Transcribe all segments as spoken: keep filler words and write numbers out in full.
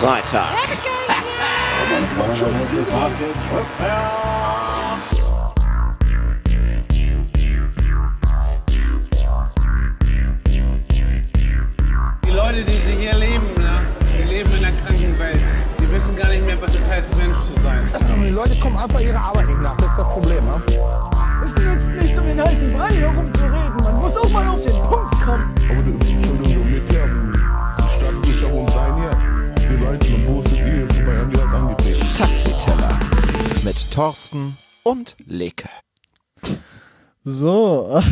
Freitag. Die Leute, die sie hier leben, ne? Die leben in der kranken Welt. Die wissen gar nicht mehr, was es heißt, Mensch zu sein. Die Leute kommen einfach ihrer Arbeit nicht nach, das ist das Problem. Ne? Es nützt nichts, um den heißen Brei herumzureden. Man muss auch mal auf den Punkt kommen. Aber du bist schon mit der Stadt, du bist ja oben rein hier. Die Leute sind große Deals, die bei Andreas angetreten. Taxiteller mit Thorsten und Leke. So,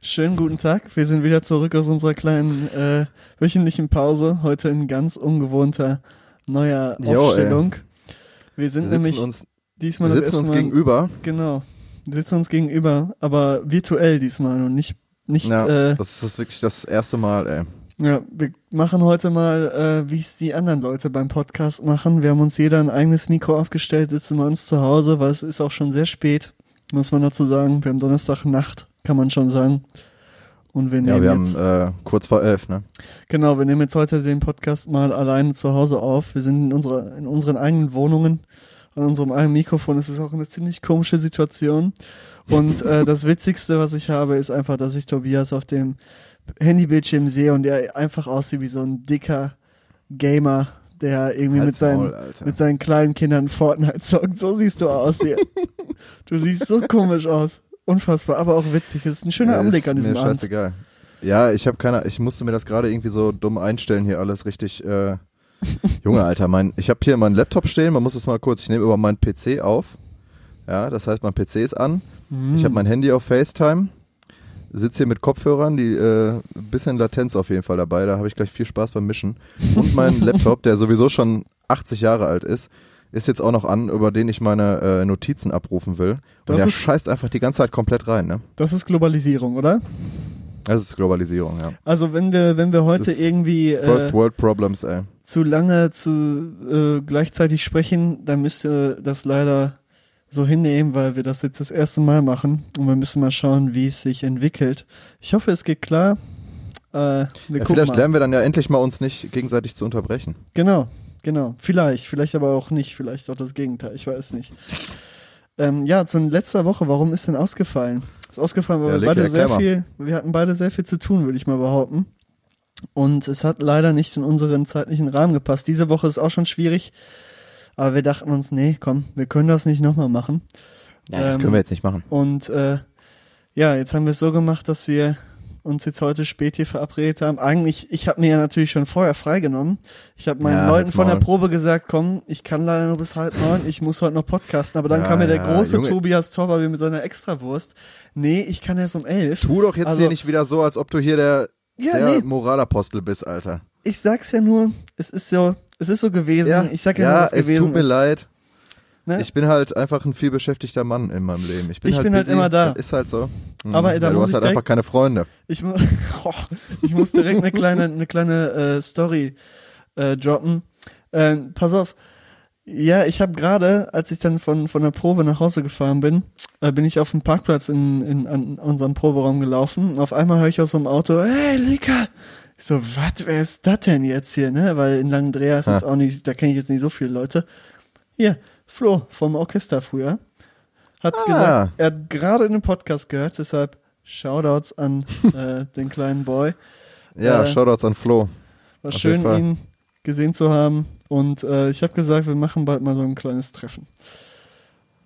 schönen guten Tag. Wir sind wieder zurück aus unserer kleinen äh, wöchentlichen Pause. Heute in ganz ungewohnter neuer Aufstellung. Jo, wir sind wir nämlich uns, diesmal wir sitzen uns mal, gegenüber. Genau. Wir sitzen uns gegenüber, aber virtuell diesmal und nicht, nicht, ja, äh, das ist wirklich das erste Mal, ey. Ja, wir machen heute mal, äh, wie es die anderen Leute beim Podcast machen. Wir haben uns jeder ein eigenes Mikro aufgestellt, sitzen bei uns zu Hause, weil es ist auch schon sehr spät, muss man dazu sagen. Wir haben Donnerstagnacht, kann man schon sagen. Und wir nehmen ja, wir haben jetzt, äh, kurz vor elf, ne? Genau, wir nehmen jetzt heute den Podcast mal alleine zu Hause auf. Wir sind in unserer, in unseren eigenen Wohnungen. An unserem einen Mikrofon ist es auch eine ziemlich komische Situation. Und äh, das Witzigste, was ich habe, ist einfach, dass ich Tobias auf dem Handybildschirm sehe und er einfach aussieht wie so ein dicker Gamer, der irgendwie mit seinen, mit seinen kleinen Kindern Fortnite zockt. So siehst du aus hier. Du siehst so komisch aus. Unfassbar, aber auch witzig. Es ist ein schöner ja, Anblick an diesem Abend. Ist mir scheißegal. Ja, ich habe keine, ich musste mir das gerade irgendwie so dumm einstellen hier alles richtig, äh Junge, Alter, mein, ich habe hier meinen Laptop stehen, man muss es mal kurz, ich nehme über meinen P C auf, ja, das heißt, mein P C ist an, mm. ich habe mein Handy auf FaceTime, sitze hier mit Kopfhörern, die äh, bisschen Latenz auf jeden Fall dabei, da habe ich gleich viel Spaß beim Mischen und mein Laptop, der sowieso schon achtzig Jahre alt ist, ist jetzt auch noch an, über den ich meine äh, Notizen abrufen will und das der ist, scheißt einfach die ganze Zeit komplett rein, ne? Das ist Globalisierung, oder? Das ist Globalisierung, ja. Also wenn wir wenn wir heute irgendwie First äh, World Problems, ey. zu lange zu äh, gleichzeitig sprechen, dann müsst ihr das leider so hinnehmen, weil wir das jetzt das erste Mal machen und wir müssen mal schauen, wie es sich entwickelt. Ich hoffe, es geht klar. Äh, wir ja, vielleicht mal. lernen wir dann ja endlich mal uns nicht gegenseitig zu unterbrechen. Genau, genau. Vielleicht, vielleicht aber auch nicht. Vielleicht auch das Gegenteil. Ich weiß nicht. Ähm, ja, zu letzter Woche, warum ist denn ausgefallen? Ist ausgefallen, weil ja, wir beide sehr viel, wir hatten beide sehr viel zu tun, würde ich mal behaupten. Und es hat leider nicht in unseren zeitlichen Rahmen gepasst. Diese Woche ist auch schon schwierig, aber wir dachten uns, nee, komm, wir können das nicht nochmal machen. Ja, das ähm, können wir jetzt nicht machen. Und äh, ja, jetzt haben wir es so gemacht, dass wir uns jetzt heute spät hier verabredet haben. Eigentlich, ich habe mir ja natürlich schon vorher freigenommen. Ich habe meinen ja, Leuten von der Probe gesagt, komm, ich kann leider nur bis halb neun, ich muss heute noch podcasten. Aber dann ja, kam mir ja, der große Junge. Tobias Torber mit seiner Extrawurst. Nee, ich kann erst um elf. Tu doch jetzt also, hier nicht wieder so, als ob du hier der, ja, der nee. Moralapostel bist, Alter. Ich sag's ja nur, es ist so, es ist so gewesen. Ja, ich sag ja, ja nur, es gewesen ist. Ja, es tut mir ist. leid. Ne? Ich bin halt einfach ein vielbeschäftigter Mann in meinem Leben. Ich bin, ich halt, bin halt immer da. Das ist halt so. Mhm. Aber da ja, du hast halt einfach keine Freunde. Ich, mu- oh, ich muss direkt eine kleine, eine kleine äh, Story äh, droppen. Äh, pass auf. Ja, ich habe gerade, als ich dann von, von der Probe nach Hause gefahren bin, äh, bin ich auf dem Parkplatz in, in, an unserem Proberaum gelaufen. Und auf einmal höre ich aus so einem Auto, hey, Lika! Ich so, was, wer ist das denn jetzt hier? Ne? Weil in Langendreer ist ha. jetzt auch nicht, da kenne ich jetzt nicht so viele Leute. Hier. Flo vom Orchester früher hat's ah. gesagt, er hat gerade einen Podcast gehört, deshalb Shoutouts an äh, den kleinen Boy. Ja, äh, Shoutouts an Flo. War auf schön, ihn gesehen zu haben und äh, ich habe gesagt, wir machen bald mal so ein kleines Treffen.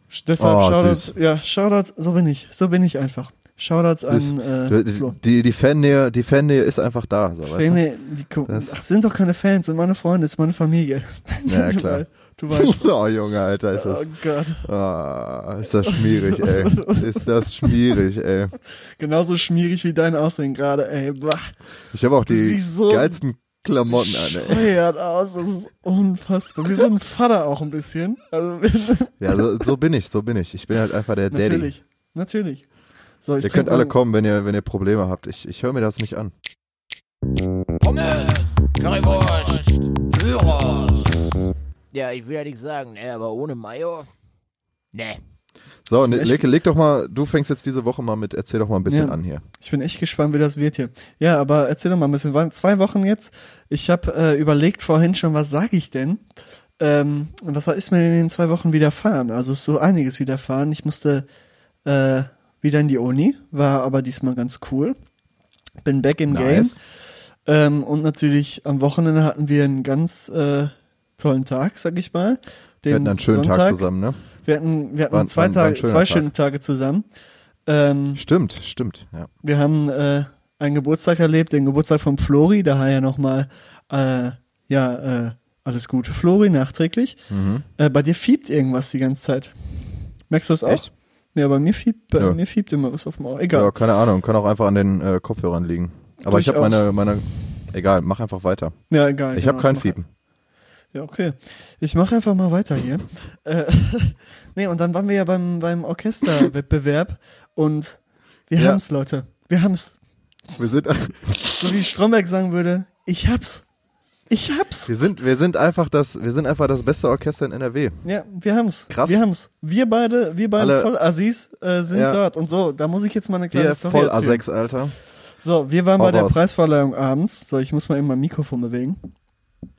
Sch- deshalb oh, Shoutouts, süß. ja, Shoutouts, so bin ich, so bin ich einfach. Shoutouts süß. an äh, Flo. Die, die Fannähe, die Fannähe ist einfach da. So, weißt du? die, Ach, sind doch keine Fans, sind meine Freunde, ist meine Familie. Ja, klar. Du weißt. Oh, Junge, Alter, ist das. Oh Gott. Oh, ist das schmierig, ey. Ist das schmierig, ey. Genauso schmierig wie dein Aussehen gerade, ey. Bah. Ich habe auch du die so geilsten Klamotten an, ey. Scheuert aus, das ist unfassbar. Wie so ein Vater auch ein bisschen. Also, ja, so, so bin ich, so bin ich. Ich bin halt einfach der natürlich, Daddy. Natürlich, natürlich. So, ihr könnt alle kommen, wenn ihr, wenn ihr Probleme habt. Ich, ich höre mir das nicht an. Pommes, Currywurst, Gyros. Ja, ich will ja nichts sagen, ne, aber ohne Mayo? Ne. So, Leke, leg doch mal, du fängst jetzt diese Woche mal mit, erzähl doch mal ein bisschen ja, an hier. Ich bin echt gespannt, wie das wird hier. Ja, aber erzähl doch mal ein bisschen, waren zwei Wochen jetzt. Ich habe äh, überlegt vorhin schon, was sage ich denn? Ähm, was ist mir in den zwei Wochen widerfahren? Also ist so einiges widerfahren. Ich musste äh, wieder in die Uni, war aber diesmal ganz cool. Bin back im nice. Game. Ähm, und natürlich am Wochenende hatten wir einen ganz äh, tollen Tag, sag ich mal. Den wir hatten einen schönen Sonntag. Tag zusammen, ne? Wir hatten, wir hatten war, zwei, war, war Tage, zwei schöne Tag. Tage zusammen. Ähm, stimmt, stimmt. Ja. Wir haben äh, einen Geburtstag erlebt, den Geburtstag von Flori, daher nochmal äh, ja, äh, alles Gute, Flori, nachträglich. Mhm. Äh, bei dir fiebt irgendwas die ganze Zeit. Merkst du das auch? Echt? Ja, bei mir fiebt, bei ja. mir fiebt immer was auf dem Ohr. Egal. Ja, keine Ahnung, kann auch einfach an den äh, Kopfhörern liegen. Aber durchaus. Ich habe meine, meine, egal, mach einfach weiter. Ja, egal. Ich genau, habe kein ich Fiepen. Ja, okay. Ich mache einfach mal weiter hier. äh, nee, und dann waren wir ja beim, beim Orchesterwettbewerb und wir ja. haben's, Leute. Wir haben's. Wir sind so wie Stromberg sagen würde, ich hab's. Ich hab's. Wir sind, wir sind einfach das, wir sind einfach das beste Orchester in N R W. Ja, wir haben's. Krass. Wir haben's. Wir beide, wir beide alle, voll Assis äh, sind ja. dort und so. Da muss ich jetzt mal eine kleine wir Story voll erzählen. A sechs, Alter. So, wir waren Hau bei der raus. Preisverleihung abends. So, ich muss mal eben mein Mikrofon bewegen.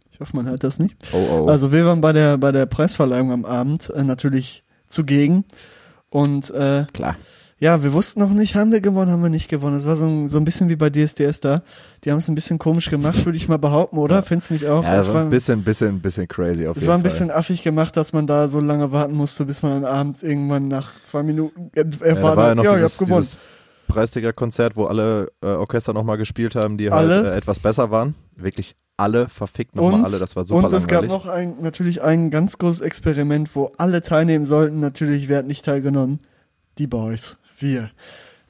Ich hoffe, man hört das nicht. Oh, oh, oh. Also wir waren bei der bei der Preisverleihung am Abend äh, natürlich zugegen. Und äh, klar. Ja, wir wussten noch nicht, haben wir gewonnen, haben wir nicht gewonnen. Es war so ein, so ein bisschen wie bei D S D S da. Die haben es ein bisschen komisch gemacht, würde ich mal behaupten, oder? Ja. Findest du nicht auch? Ja, also es war ein bisschen, bisschen, bisschen crazy auf jeden Fall. Es war ein bisschen affig gemacht, dass man da so lange warten musste, bis man abends irgendwann nach zwei Minuten erfahren ja, hat, ja, noch ja dieses, ich hab gewonnen. Preisträgerkonzert, wo alle äh, Orchester nochmal gespielt haben, die alle? halt äh, etwas besser waren. Wirklich alle, verfickt nochmal alle, das war super langweilig. Und es langweilig. gab noch ein, natürlich ein ganz großes Experiment, wo alle teilnehmen sollten. Natürlich, wer hat nicht teilgenommen? Die Boys, wir.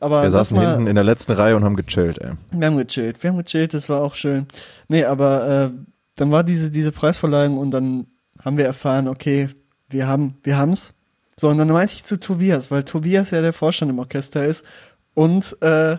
Aber wir saßen mal, hinten in der letzten Reihe und haben gechillt, ey. Wir haben gechillt, wir haben gechillt, das war auch schön. Nee, aber äh, dann war diese, diese Preisverleihung und dann haben wir erfahren, okay, wir haben wir haben's. So, und dann meinte ich zu Tobias, weil Tobias ja der Vorstand im Orchester ist, und äh,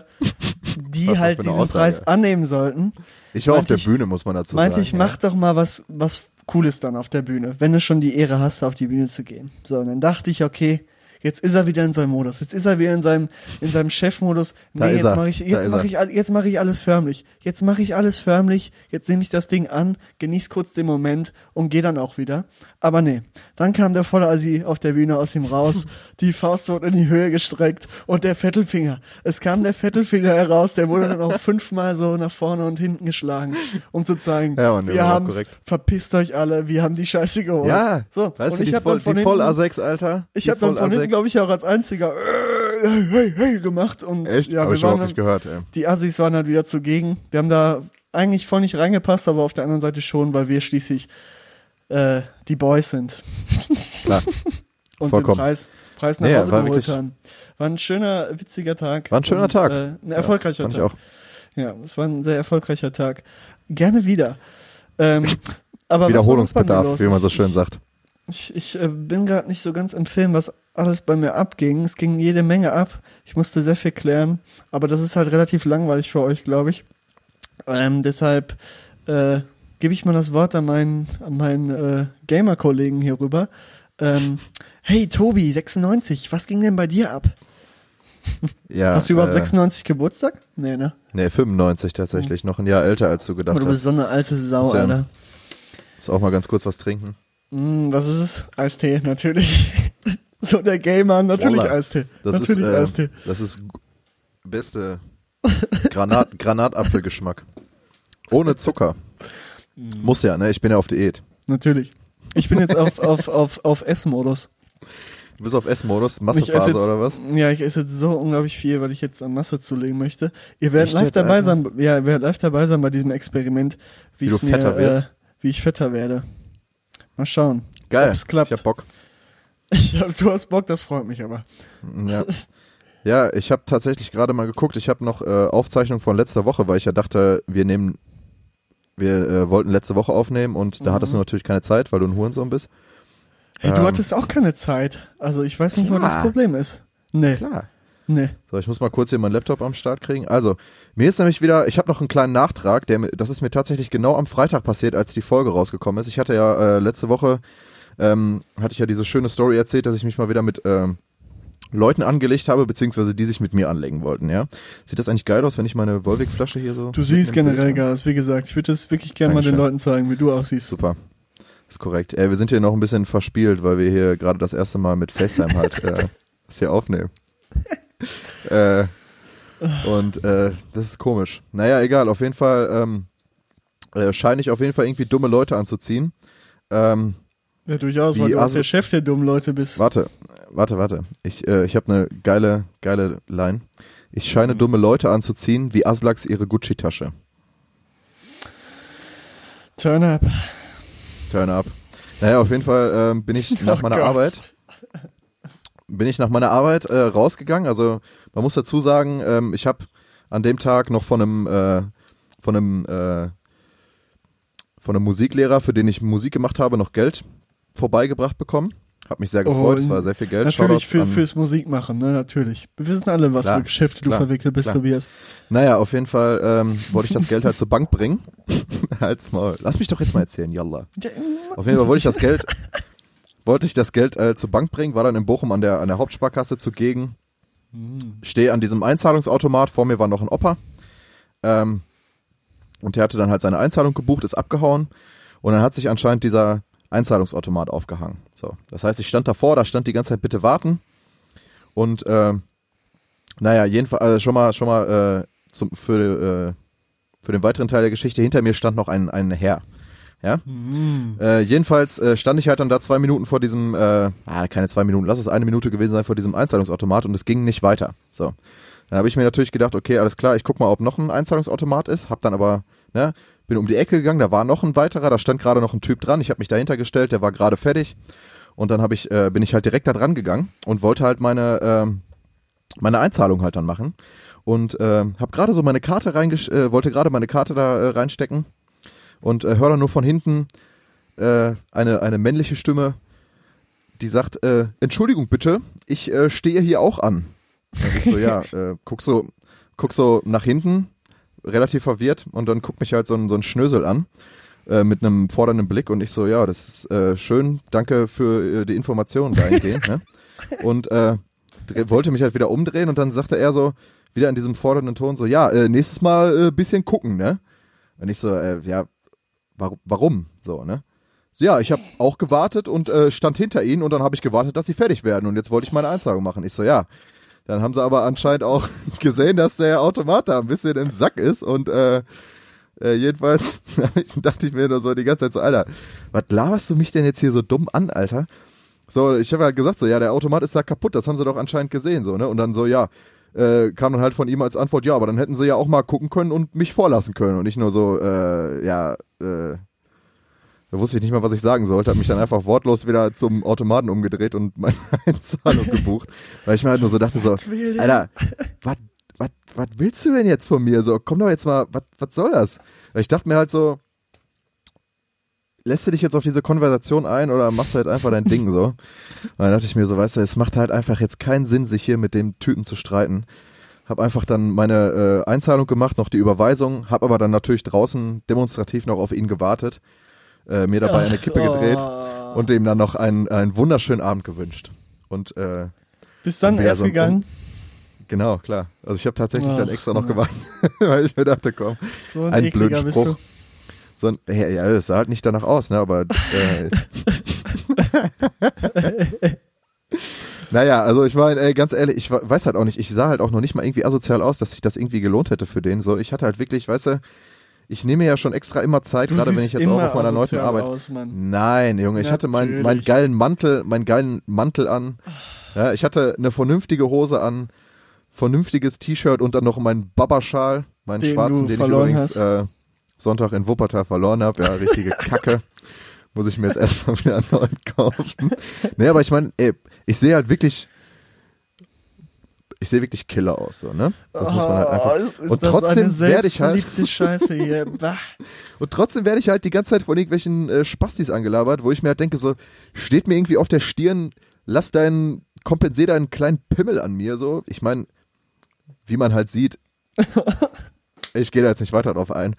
die was halt diesen Aussage. Preis annehmen sollten. Ich war meint auf der ich, Bühne, muss man dazu meint sagen. Meinte ich, ja. mach doch mal was, was Cooles dann auf der Bühne, wenn du schon die Ehre hast, auf die Bühne zu gehen. So, und dann dachte ich, okay, jetzt ist er wieder in seinem Modus, jetzt ist er wieder in seinem, in seinem Chefmodus. Nee, jetzt mache ich, jetzt mache ich, jetzt mache ich alles förmlich. Jetzt mache ich alles förmlich, jetzt nehme ich das Ding an, genieß kurz den Moment und gehe dann auch wieder. Aber nee, dann kam der volle Assi auf der Bühne aus ihm raus, die Faust wurde in die Höhe gestreckt und der Vettelfinger. Es kam der Vettelfinger heraus, der wurde dann auch fünfmal so nach vorne und hinten geschlagen, um zu zeigen, ja, wir haben's, verpisst euch alle, wir haben die Scheiße geholt. Ja, so, weißt und du, ich habe dann von hinten, voll A sechs, Alter. Ich habe dann von hinten, glaube ich, auch als einziger äh, hey, hey, gemacht. Und, echt? Ja, wir ich waren dann, nicht gehört, ey. Die Assis waren halt wieder zugegen. Wir haben da eigentlich voll nicht reingepasst, aber auf der anderen Seite schon, weil wir schließlich äh, die Boys sind. Klar. Und vollkommen. den Preis, Preis nach Hause naja, geholt haben. War ein schöner, witziger Tag. War ein schöner und, Tag. Äh, ein erfolgreicher ja, Tag. Ich auch. Ja, es war ein sehr erfolgreicher Tag. Gerne wieder. Ähm, aber Wiederholungsbedarf, wie man so schön sagt. Ich, ich äh, bin gerade nicht so ganz im Film, was alles bei mir abging. Es ging jede Menge ab. Ich musste sehr viel klären. Aber das ist halt relativ langweilig für euch, glaube ich. Ähm, deshalb äh, gebe ich mal das Wort an meinen, an meinen äh, Gamer-Kollegen hier rüber. Ähm, hey, Tobi, sechsundneunzig, was ging denn bei dir ab? Ja, hast du überhaupt äh, sechsundneunzig Geburtstag? Nee, ne? Nee, fünfundneunzig tatsächlich. Hm. Noch ein Jahr älter, als du gedacht hast. Du bist hast. so eine alte Sau, ist ja, Alter. Muss auch mal ganz kurz was trinken. Mm, was ist es? Eistee, natürlich. So der Gamer, natürlich Ola. Eistee. Das natürlich ist, äh, Eistee. Das ist beste Granat, Granatapfelgeschmack. Ohne Zucker. Muss ja, ne? Ich bin ja auf Diät. Natürlich. Ich bin jetzt auf, auf, auf, auf Essmodus. Du bist auf Essmodus? Massephase jetzt, oder was? Ja, ich esse jetzt so unglaublich viel, weil ich jetzt an Masse zulegen möchte. Ihr werdet live jetzt, dabei Alter? sein, ja, ihr werdet live dabei sein bei diesem Experiment, wie, wie du mir, fetter wirst. Äh, wie ich fetter werde. Mal schauen. Geil. Ob's klappt. Ich hab Bock. Ich hab, du hast Bock, das freut mich aber. Ja, ja ich habe tatsächlich gerade mal geguckt. Ich habe noch äh, Aufzeichnungen von letzter Woche, weil ich ja dachte, wir nehmen, wir äh, wollten letzte Woche aufnehmen und mhm. da hattest du natürlich keine Zeit, weil du ein Hurensohn bist. Hey, ähm, du hattest auch keine Zeit. Also ich weiß nicht, klar. wo das Problem ist. Nee. Klar. Nee. So, ich muss mal kurz hier meinen Laptop am Start kriegen. Also, mir ist nämlich wieder, ich habe noch einen kleinen Nachtrag, der, das ist mir tatsächlich genau am Freitag passiert, als die Folge rausgekommen ist. Ich hatte ja äh, letzte Woche, ähm, hatte ich ja diese schöne Story erzählt, dass ich mich mal wieder mit ähm, Leuten angelegt habe, beziehungsweise die sich mit mir anlegen wollten, ja. Sieht das eigentlich geil aus, wenn ich meine Volvic-Flasche hier so... Du siehst generell geil aus, wie gesagt. Ich würde das wirklich gerne mal den Leuten zeigen, wie du aussiehst. Super. Ist korrekt. Äh, wir sind hier noch ein bisschen verspielt, weil wir hier gerade das erste Mal mit FaceTime halt äh, das hier aufnehmen. äh, und äh, das ist komisch. Naja, egal. Auf jeden Fall ähm, äh, scheine ich auf jeden Fall irgendwie dumme Leute anzuziehen. Ähm, ja, durchaus, weil du As- der Chef der dummen Leute bist. Warte, warte, warte. Ich, äh, ich habe eine geile, geile Line. Ich scheine mhm. dumme Leute anzuziehen, wie Aslaks ihre Gucci-Tasche. Turn up. Turn up. Naja, auf jeden Fall äh, bin ich nach oh meiner Gott. Arbeit bin ich nach meiner Arbeit äh, rausgegangen. Also man muss dazu sagen, ähm, ich habe an dem Tag noch von einem äh, von einem äh, von einem Musiklehrer, für den ich Musik gemacht habe, noch Geld vorbeigebracht bekommen. Hab mich sehr gefreut, oh, es war sehr viel Geld. Natürlich für, fürs Musikmachen, ne, natürlich. Wir wissen alle, was klar, für Geschäfte klar, du verwickelt bist, klar. Tobias. Naja, auf jeden Fall ähm, wollte ich das Geld halt zur Bank bringen. Halt's Maul. Lass mich doch jetzt mal erzählen, yalla. Auf jeden Fall wollte ich das Geld, wollte ich das Geld äh, zur Bank bringen, war dann in Bochum an der, an der Hauptsparkasse zugegen, stehe an diesem Einzahlungsautomat, vor mir war noch ein Opa. Ähm, und der hatte dann halt seine Einzahlung gebucht, ist abgehauen und dann hat sich anscheinend dieser Einzahlungsautomat aufgehangen. So, das heißt, ich stand davor, da stand die ganze Zeit, bitte warten. Und äh, naja, jedenfalls äh, schon mal, schon mal äh, zum, für, äh, für den weiteren Teil der Geschichte, hinter mir stand noch ein, ein Herr. Ja? Mhm. Äh, jedenfalls äh, stand ich halt dann da zwei Minuten vor diesem, äh, ah, keine zwei Minuten, lass es eine Minute gewesen sein, vor diesem Einzahlungsautomat und es ging nicht weiter. So, dann habe ich mir natürlich gedacht, okay, alles klar, ich guck mal, ob noch ein Einzahlungsautomat ist, hab dann aber, ne, bin um die Ecke gegangen, da war noch ein weiterer, da stand gerade noch ein Typ dran, ich habe mich dahinter gestellt, der war gerade fertig und dann hab ich, äh, bin ich halt direkt da dran gegangen und wollte halt meine, äh, meine Einzahlung halt dann machen und äh, habe gerade so meine Karte reingesch... Äh, wollte gerade meine Karte da äh, reinstecken und äh, höre dann nur von hinten äh, eine, eine männliche Stimme, die sagt, äh, Entschuldigung bitte, ich äh, stehe hier auch an. Und ich so, ja, äh, guck so, guck so nach hinten, relativ verwirrt und dann guckt mich halt so ein, so ein Schnösel an äh, mit einem fordernden Blick und ich so, ja, das ist äh, schön, danke für äh, die Informationen dahingehend. Ne? Und äh, dre- wollte mich halt wieder umdrehen und dann sagte er so, wieder in diesem fordernden Ton so, ja, äh, nächstes Mal ein äh, bisschen gucken, ne? Und ich so, äh, ja, war- warum? So, ne? So, ja, ich habe auch gewartet und äh, stand hinter ihnen und dann habe ich gewartet, dass sie fertig werden und jetzt wollte ich meine Einzahlung machen. Ich so, ja. Dann haben sie aber anscheinend auch gesehen, dass der Automat da ein bisschen im Sack ist und äh, äh, jedenfalls dachte ich mir nur so die ganze Zeit so, Alter, was laberst du mich denn jetzt hier so dumm an, Alter? So, ich habe halt gesagt so, ja, der Automat ist da kaputt, das haben sie doch anscheinend gesehen, so, ne? Und dann so, ja, äh, kam dann halt von ihm als Antwort, ja, aber dann hätten sie ja auch mal gucken können und mich vorlassen können und nicht nur so, äh, ja, äh, da wusste ich nicht mal, was ich sagen sollte, habe mich dann einfach wortlos wieder zum Automaten umgedreht und meine Einzahlung gebucht, weil ich mir halt nur so dachte so, Alter, was was willst du denn jetzt von mir? So, komm doch jetzt mal, was soll das? Weil ich dachte mir halt so, lässt du dich jetzt auf diese Konversation ein oder machst du halt einfach dein Ding so? Und dann dachte ich mir so, weißt du, es macht halt einfach jetzt keinen Sinn, sich hier mit dem Typen zu streiten. Hab einfach dann meine äh, Einzahlung gemacht, noch die Überweisung, hab aber dann natürlich draußen demonstrativ noch auf ihn gewartet. Äh, mir dabei eine Kippe gedreht oh. und dem dann noch einen, einen wunderschönen Abend gewünscht. Und äh, bist dann erst so gegangen? Und, genau, klar. Also ich habe tatsächlich oh, dann extra noch gewartet, weil ich mir dachte, komm, so ein einen blöden Spruch. So ein, ja, ja, das sah halt nicht danach aus, ne? Aber äh, naja, also ich meine, ey, ganz ehrlich, ich weiß halt auch nicht, ich sah halt auch noch nicht mal irgendwie asozial aus, dass sich das irgendwie gelohnt hätte für den. So, ich hatte halt wirklich, weißt du, ich nehme ja schon extra immer Zeit, du gerade wenn ich jetzt auch auf meiner neuen Arbeit. Aus, Nein, Junge, ich Natürlich. hatte meinen mein geilen Mantel, meinen geilen Mantel an. Ja, ich hatte eine vernünftige Hose an, vernünftiges T-Shirt und dann noch meinen Babaschal, meinen den schwarzen, den ich übrigens äh, Sonntag in Wuppertal verloren habe. Ja, richtige Kacke. Muss ich mir jetzt erstmal wieder einen neuen kaufen. Nee, aber ich meine, ey, ich sehe halt wirklich. Ich sehe wirklich Killer aus, so, ne? Das oh, muss man halt einfach. Ist, ist und trotzdem werde ich halt. Scheiße hier. Und trotzdem werde ich halt die ganze Zeit von irgendwelchen äh, Spastis angelabert, wo ich mir halt denke, so, steht mir irgendwie auf der Stirn, lass deinen, kompensier deinen kleinen Pimmel an mir, so. Ich meine, wie man halt sieht, ich gehe da jetzt nicht weiter drauf ein.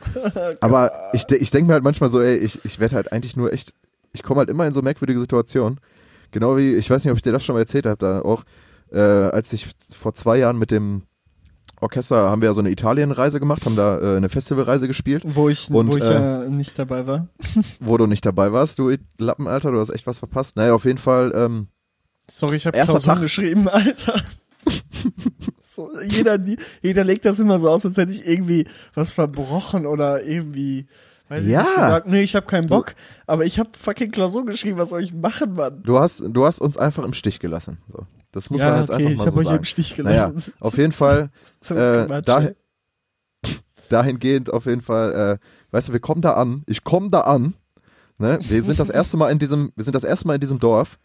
Aber ich, ich denke mir halt manchmal so, ey, ich, ich werde halt eigentlich nur echt, ich komme halt immer in so merkwürdige Situationen. Genau wie, ich weiß nicht, ob ich dir das schon mal erzählt habe, da auch. äh, als ich vor zwei Jahren mit dem Orchester haben wir ja so eine Italienreise gemacht, haben da äh, eine Festivalreise gespielt. Wo ich, und, wo ich äh, ja nicht dabei war. Wo du nicht dabei warst, du Lappen, Alter, du hast echt was verpasst. Naja, auf jeden Fall. Ähm, Sorry, ich habe Klausuren geschrieben, Alter. So, jeder, jeder legt das immer so aus, als hätte ich irgendwie was verbrochen oder irgendwie, weiß ich ja. nicht, gesagt, nee, ich habe keinen Bock, du, aber ich habe fucking Klausur geschrieben, was soll ich machen, Mann? Du hast, du hast uns einfach im Stich gelassen. So. Das muss ja, man jetzt okay, einfach mal so sagen. Ja, ich habe euch im Stich gelassen. Naja, auf jeden Fall, so äh, da, dahingehend auf jeden Fall, äh, weißt du, wir kommen da an, ich komme da an, ne? wir sind das erste Mal in diesem, wir sind das erste Mal in diesem Dorf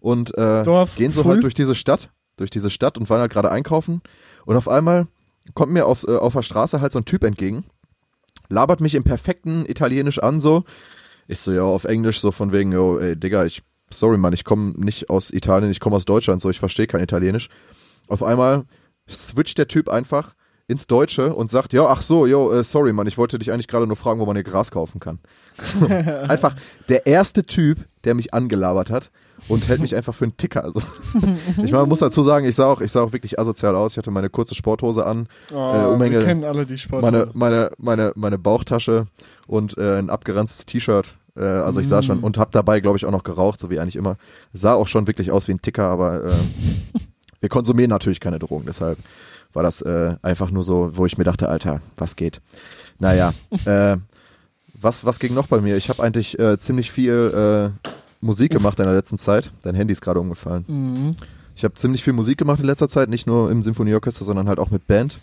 und äh, Dorf gehen so voll. halt durch diese Stadt. durch diese Stadt und waren halt gerade einkaufen und auf einmal kommt mir auf, äh, auf der Straße halt so ein Typ entgegen, labert mich im perfekten Italienisch an, so, ich so, ja, auf Englisch, so von wegen, yo, ey, Digga, ich, sorry, Mann, ich komme nicht aus Italien, ich komme aus Deutschland, so, ich verstehe kein Italienisch. Auf einmal switcht der Typ einfach ins Deutsche und sagt, ja, ach so, yo, äh, sorry, Mann, ich wollte dich eigentlich gerade nur fragen, wo man hier Gras kaufen kann. So, einfach der erste Typ, der mich angelabert hat, und hält mich einfach für einen Ticker. Also, ich meine, muss dazu sagen, ich sah auch, ich sah auch wirklich asozial aus. Ich hatte meine kurze Sporthose an, oh, äh, Umhänge, wir kennen alle die Sporthose. Meine, meine, meine, meine Bauchtasche und äh, ein abgeranztes T-Shirt. Äh, also mm. ich sah schon und habe dabei, glaube ich, auch noch geraucht, so wie eigentlich immer. Sah auch schon wirklich aus wie ein Ticker, aber äh, wir konsumieren natürlich keine Drogen. Deshalb war das äh, einfach nur so, wo ich mir dachte, Alter, was geht? Naja, äh, was, was ging noch bei mir? Ich habe eigentlich äh, ziemlich viel... Äh, Musik gemacht in der letzten Zeit. Dein Handy ist gerade umgefallen. Mhm. Ich habe ziemlich viel Musik gemacht in letzter Zeit, nicht nur im Symphonieorchester, sondern halt auch mit Band.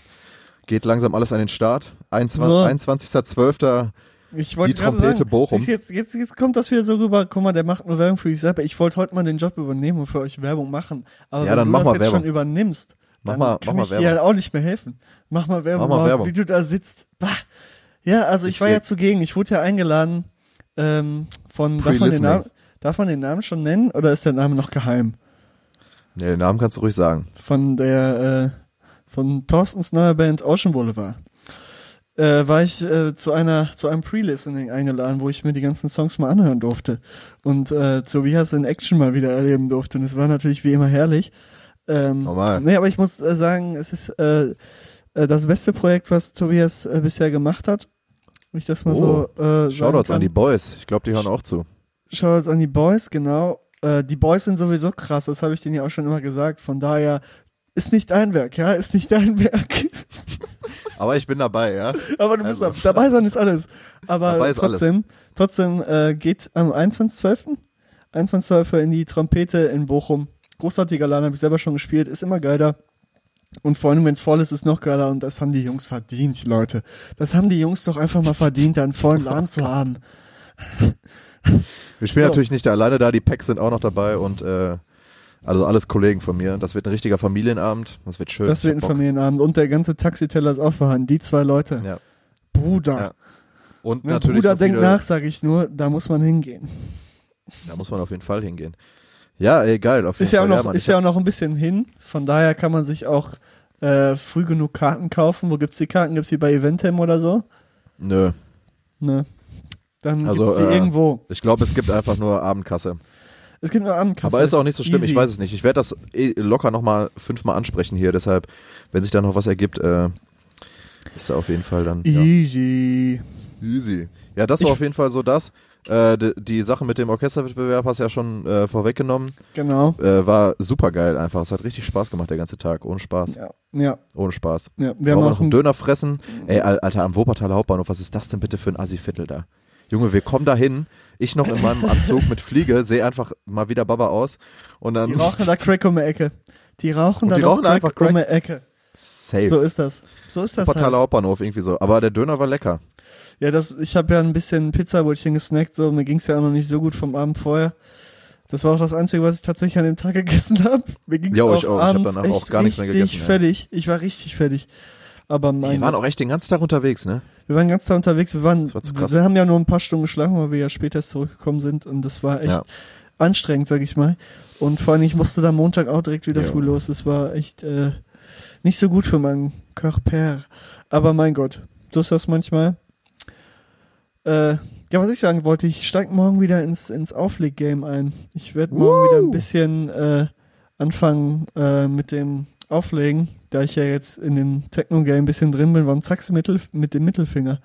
Geht langsam alles an den Start. einundzwanzigster zwölfter Ich wollte die Trompete sagen, Bochum. Jetzt, jetzt, jetzt kommt das wieder so rüber, guck mal, der macht nur Werbung für sich selber. Ich wollte heute mal den Job übernehmen und für euch Werbung machen. Aber ja, wenn du das jetzt Werbung. schon übernimmst, mach dann mal, kann mach ich dir halt auch nicht mehr helfen. Mach mal Werbung, mach mal Werbung. Wie du da sitzt. Bah. Ja, also ich, ich war ja zugegen. Ich wurde ja eingeladen ähm, von davon den Namen. Darf man den Namen schon nennen oder ist der Name noch geheim? Nee, den Namen kannst du ruhig sagen. Von der, äh, von Thorstens neuer Band Ocean Boulevard äh, war ich äh, zu einer, zu einem Pre-Listening eingeladen, wo ich mir die ganzen Songs mal anhören durfte und äh, Tobias in Action mal wieder erleben durfte und es war natürlich wie immer herrlich. Ähm, Normal. Nee, aber ich muss äh, sagen, es ist äh, äh, das beste Projekt, was Tobias äh, bisher gemacht hat. Wenn ich das mal oh, so äh, Shoutouts an die Boys. Ich glaube, die hören auch zu. Shoutouts an die Boys, genau. Äh, die Boys sind sowieso krass, das habe ich denen ja auch schon immer gesagt. Von daher, ist nicht dein Werk, ja? Ist nicht dein Werk. Aber ich bin dabei, ja? Aber du also. bist dabei. Dabei sein ist alles. Aber dabei ist trotzdem, alles. trotzdem äh, geht am einundzwanzigsten zwölften einundzwanzigsten zwölften in die Trompete in Bochum. Großartiger Laden, habe ich selber schon gespielt, ist immer geiler. Und vor allem, wenn es voll ist, ist es noch geiler. Und das haben die Jungs verdient, Leute. Das haben die Jungs doch einfach mal verdient, da einen vollen Laden zu haben. Wir spielen so. Natürlich nicht da alleine da, die Packs sind auch noch dabei und äh, also alles Kollegen von mir. Das wird ein richtiger Familienabend, das wird schön. Das wird ein Bock. Familienabend und der ganze Taxiteller ist auch vorhanden, die zwei Leute. Ja. Bruder. Ja. Und Wenn natürlich Bruder so denkt nach, sage ich nur, da muss man hingehen. Da muss man auf jeden Fall hingehen. Ja, ey, geil. Auf jeden ist Fall. Ja, auch noch, ja, Mann, ist ja auch noch ein bisschen hin, von daher kann man sich auch äh, früh genug Karten kaufen. Wo gibt's die Karten? Gibt's die bei Eventim oder so? Nö. Nö. Dann also, gibt's die äh, irgendwo. Ich glaube, es gibt einfach nur Abendkasse. Es gibt nur Abendkasse. Aber ist auch nicht so schlimm, Easy. Ich weiß es nicht. Ich werde das eh locker nochmal fünfmal ansprechen hier, deshalb, wenn sich da noch was ergibt, äh, ist da auf jeden Fall dann... Easy. Ja. Easy. Ja, das war ich auf jeden Fall so das. Äh, die, die Sache mit dem Orchesterwettbewerb hast du ja schon äh, vorweggenommen. Genau. Äh, war super geil einfach. Es hat richtig Spaß gemacht, der ganze Tag. Ohne Spaß. Ja. ja. Ohne Spaß. Ja. Wir haben auch noch einen Döner fressen. Ey, Alter, am Wuppertaler Hauptbahnhof, was ist das denn bitte für ein Assi-Viertel da? Junge, wir kommen da hin, ich noch in meinem Anzug mit Fliege, sehe einfach mal wieder Baba aus und dann... Die rauchen da Crack um die Ecke. Die rauchen da die das rauchen Crack, einfach Crack um die Ecke. Safe. So ist das. So ist das Wuppertaler halt. Hauptbahnhof, irgendwie so. Aber der Döner war lecker. Ja, das. Ich habe ja ein bisschen Pizzabrötchen gesnackt, so mir ging es ja auch noch nicht so gut vom Abend vorher. Das war auch das Einzige, was ich tatsächlich an dem Tag gegessen habe. Mir ging es auch, auch abends ich hab danach echt auch gar nichts richtig mehr gegessen, fertig. Ja. Ich war richtig fertig. Aber mein wir waren Gott. auch echt den ganzen Tag unterwegs, ne? Wir waren den ganzen Tag unterwegs. Wir waren, wir haben ja nur ein paar Stunden geschlafen, weil wir ja später zurückgekommen sind. Und das war echt ja. anstrengend, sag ich mal. Und vor allem, ich musste da Montag auch direkt wieder ja. früh los. Es war echt äh, nicht so gut für meinen Körper. Aber mein Gott, so ist das manchmal. Äh, ja, was ich sagen wollte, ich steige morgen wieder ins, ins Aufleg-Game ein. Ich werde morgen wieder ein bisschen... Äh, anfangen äh, mit dem Auflegen, da ich ja jetzt in dem Techno-Game ein bisschen drin bin. Warum zackst du mittel, mit dem Mittelfinger?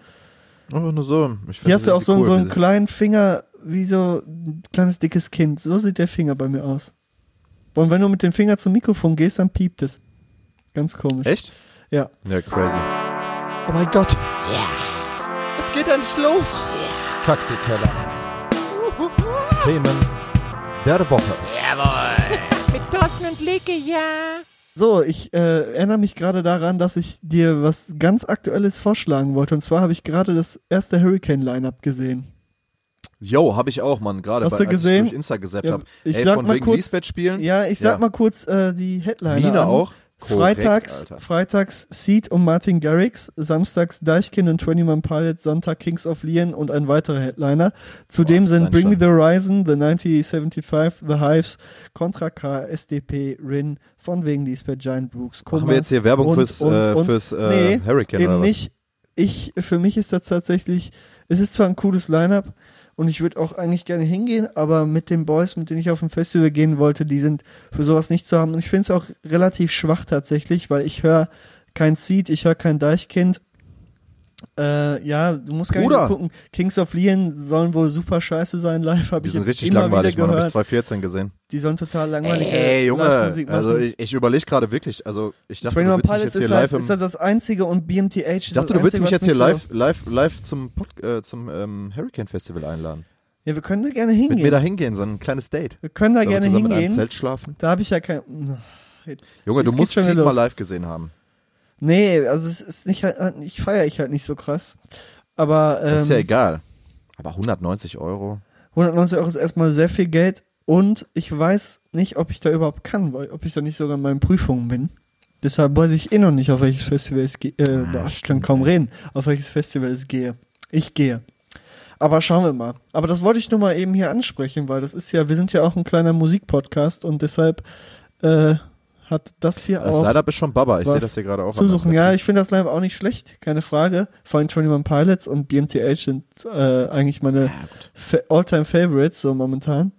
Einfach nur so. Ich Hier hast du auch so, cool, so einen kleinen Finger, wie so ein kleines dickes Kind. So sieht der Finger bei mir aus. Und wenn du mit dem Finger zum Mikrofon gehst, dann piept es. Ganz komisch. Echt? Ja. Ja, crazy. Oh mein Gott. Ja. Yeah. Es geht endlich los. Yeah. Taxiteller. Themen der Woche. Jawohl. Mit Thorsten und Leke, ja. So, ich äh, erinnere mich gerade daran, dass ich dir was ganz Aktuelles vorschlagen wollte. Und zwar habe ich gerade das erste Hurricane-Line-Up gesehen. Jo, habe ich auch, Mann. Gerade bei, als gesehen? Ich durch Insta gesappt ja, habe. Ey, von wegen Lisbeth spielen. Ja, ich sag ja. mal kurz äh, die Headliner Mina an. Auch. Korrekt, freitags, Alter. Freitags Seed und Martin Garrix, samstags Deichkind und einundzwanzig Pilots, Sonntag Kings of Leon und ein weiterer Headliner. Zudem Boah, sind Bring Me The Horizon, The neunzig fünfundsiebzig, The Hives, Contra K, S D P, Rin, von wegen Lisbeth, Giant Brooks, Kummer. Machen wir jetzt hier Werbung und, fürs, und, äh, und, fürs äh, nee, Hurricane eben oder was? Nicht. Ich, für mich ist das tatsächlich, es ist zwar ein cooles Line-Up und ich würde auch eigentlich gerne hingehen, aber mit den Boys, mit denen ich auf dem Festival gehen wollte, die sind für sowas nicht zu haben. Und ich finde es auch relativ schwach tatsächlich, weil ich höre kein Seed, ich höre kein Deichkind. Äh, ja, du musst gar nicht so gucken. Kings of Leon sollen wohl super scheiße sein live, habe ich jetzt immer wieder gehört. Die sind richtig langweilig, man, habe ich zwanzig vierzehn gesehen. Die sollen total langweilig sein. Ey, Junge, also ich, ich überlege gerade wirklich, also ich dachte, du willst mich jetzt hier live... Ist das das Einzige und B M T H ist das Einzige. Ich dachte, du willst mich jetzt hier live live live zum Pod, äh, zum ähm, Hurricane Festival einladen. Ja, wir können da gerne hingehen. Mit mir da hingehen, so ein kleines Date. Wir können da gerne hingehen. Mit einem Zelt schlafen. Da habe ich ja kein... Jetzt, Junge, jetzt du musst es mal live gesehen haben. Nee, also es ist nicht, ich feiere ich halt nicht so krass. Aber ähm, das ist ja egal. Aber hundertneunzig Euro. hundertneunzig Euro ist erstmal sehr viel Geld und ich weiß nicht, ob ich da überhaupt kann, weil ob ich da nicht sogar in meinen Prüfungen bin. Deshalb weiß ich eh noch nicht, auf welches Festival es gehe. Äh, ah, ich kann kaum reden, auf welches Festival es gehe. Ich gehe. Aber schauen wir mal. Aber das wollte ich nur mal eben hier ansprechen, weil das ist ja, wir sind ja auch ein kleiner Musikpodcast und deshalb äh, hat das hier das auch. Das Line-Up ist schon Baba, ich sehe das hier gerade auch. Zusuchen. Ja, ich finde das Line-Up auch nicht schlecht, keine Frage. Vor allem einundzwanzig Pilots und B M T H sind äh, eigentlich meine ja, All-Time-Favorites, so momentan.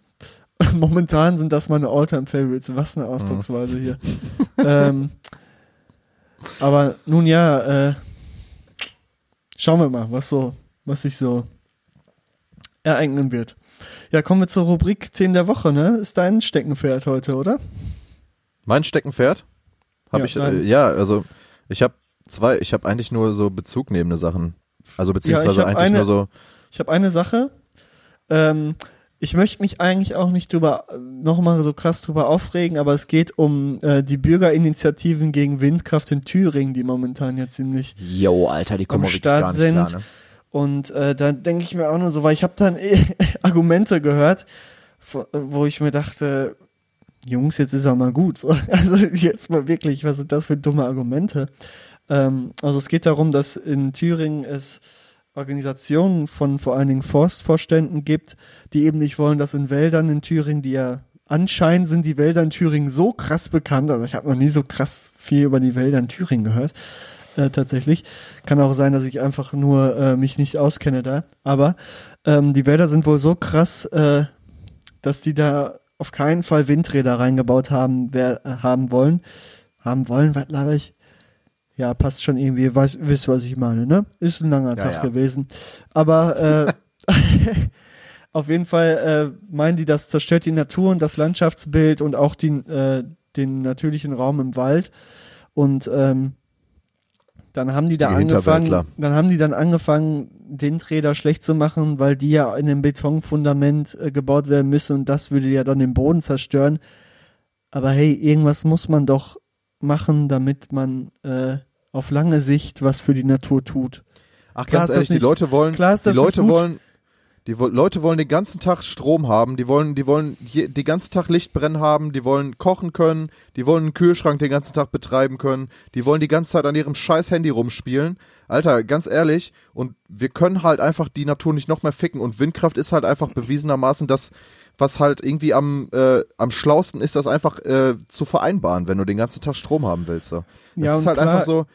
Momentan sind das meine All-Time-Favorites, was eine Ausdrucksweise mhm. hier. ähm, aber nun ja, äh, schauen wir mal, was, so, was sich so ereignen wird. Ja, kommen wir zur Rubrik Themen der Woche, ne? Ist dein Steckenpferd heute, oder? Mein Steckenpferd? Hab ja, ich, äh, ja, also ich habe zwei, ich habe eigentlich nur so bezugnehmende Sachen. Also beziehungsweise ja, eigentlich eine, nur so... Ich habe eine Sache. Ähm, ich möchte mich eigentlich auch nicht drüber, nochmal so krass drüber aufregen, aber es geht um äh, die Bürgerinitiativen gegen Windkraft in Thüringen, die momentan ja ziemlich Jo, Alter, die kommen richtig gar nicht klar, ne? Und äh, da denke ich mir auch nur so, weil ich habe dann äh, Argumente gehört, wo ich mir dachte... Jungs, jetzt ist auch mal gut. Also jetzt mal wirklich, was sind das für dumme Argumente? Ähm, also es geht darum, dass in Thüringen es Organisationen von vor allen Dingen Forstvorständen gibt, die eben nicht wollen, dass in Wäldern in Thüringen, die ja anscheinend sind die Wälder in Thüringen so krass bekannt, also ich habe noch nie so krass viel über die Wälder in Thüringen gehört, äh, tatsächlich. Kann auch sein, dass ich einfach nur äh, mich nicht auskenne da, aber ähm, die Wälder sind wohl so krass, äh, dass die da auf keinen Fall Windräder reingebaut haben, wer, äh, haben wollen. Haben wollen, was laber ich? Ja, passt schon irgendwie. Weiß, wisst, was ich meine, ne? Ist ein langer ja, Tag ja. gewesen. Aber äh, auf jeden Fall äh, meinen die, das zerstört die Natur und das Landschaftsbild und auch die, äh, den natürlichen Raum im Wald. Und ähm, dann haben die da die angefangen, dann haben die dann angefangen, Windräder schlecht zu machen, weil die ja in einem Betonfundament äh, gebaut werden müssen und das würde ja dann den Boden zerstören. Aber hey, irgendwas muss man doch machen, damit man äh, auf lange Sicht was für die Natur tut. Ach, klar ganz ehrlich, nicht, die Leute wollen, klar ist das die Leute gut. wollen, die Leute wollen den ganzen Tag Strom haben, die wollen, die wollen je, den ganzen Tag Licht brennen haben, die wollen kochen können, die wollen einen Kühlschrank den ganzen Tag betreiben können, die wollen die ganze Zeit an ihrem scheiß Handy rumspielen. Alter, ganz ehrlich, und wir können halt einfach die Natur nicht noch mehr ficken und Windkraft ist halt einfach bewiesenermaßen das, was halt irgendwie am, äh, am schlausten ist, das einfach äh, zu vereinbaren, wenn du den ganzen Tag Strom haben willst. So. Das ja, ist halt klar, einfach so...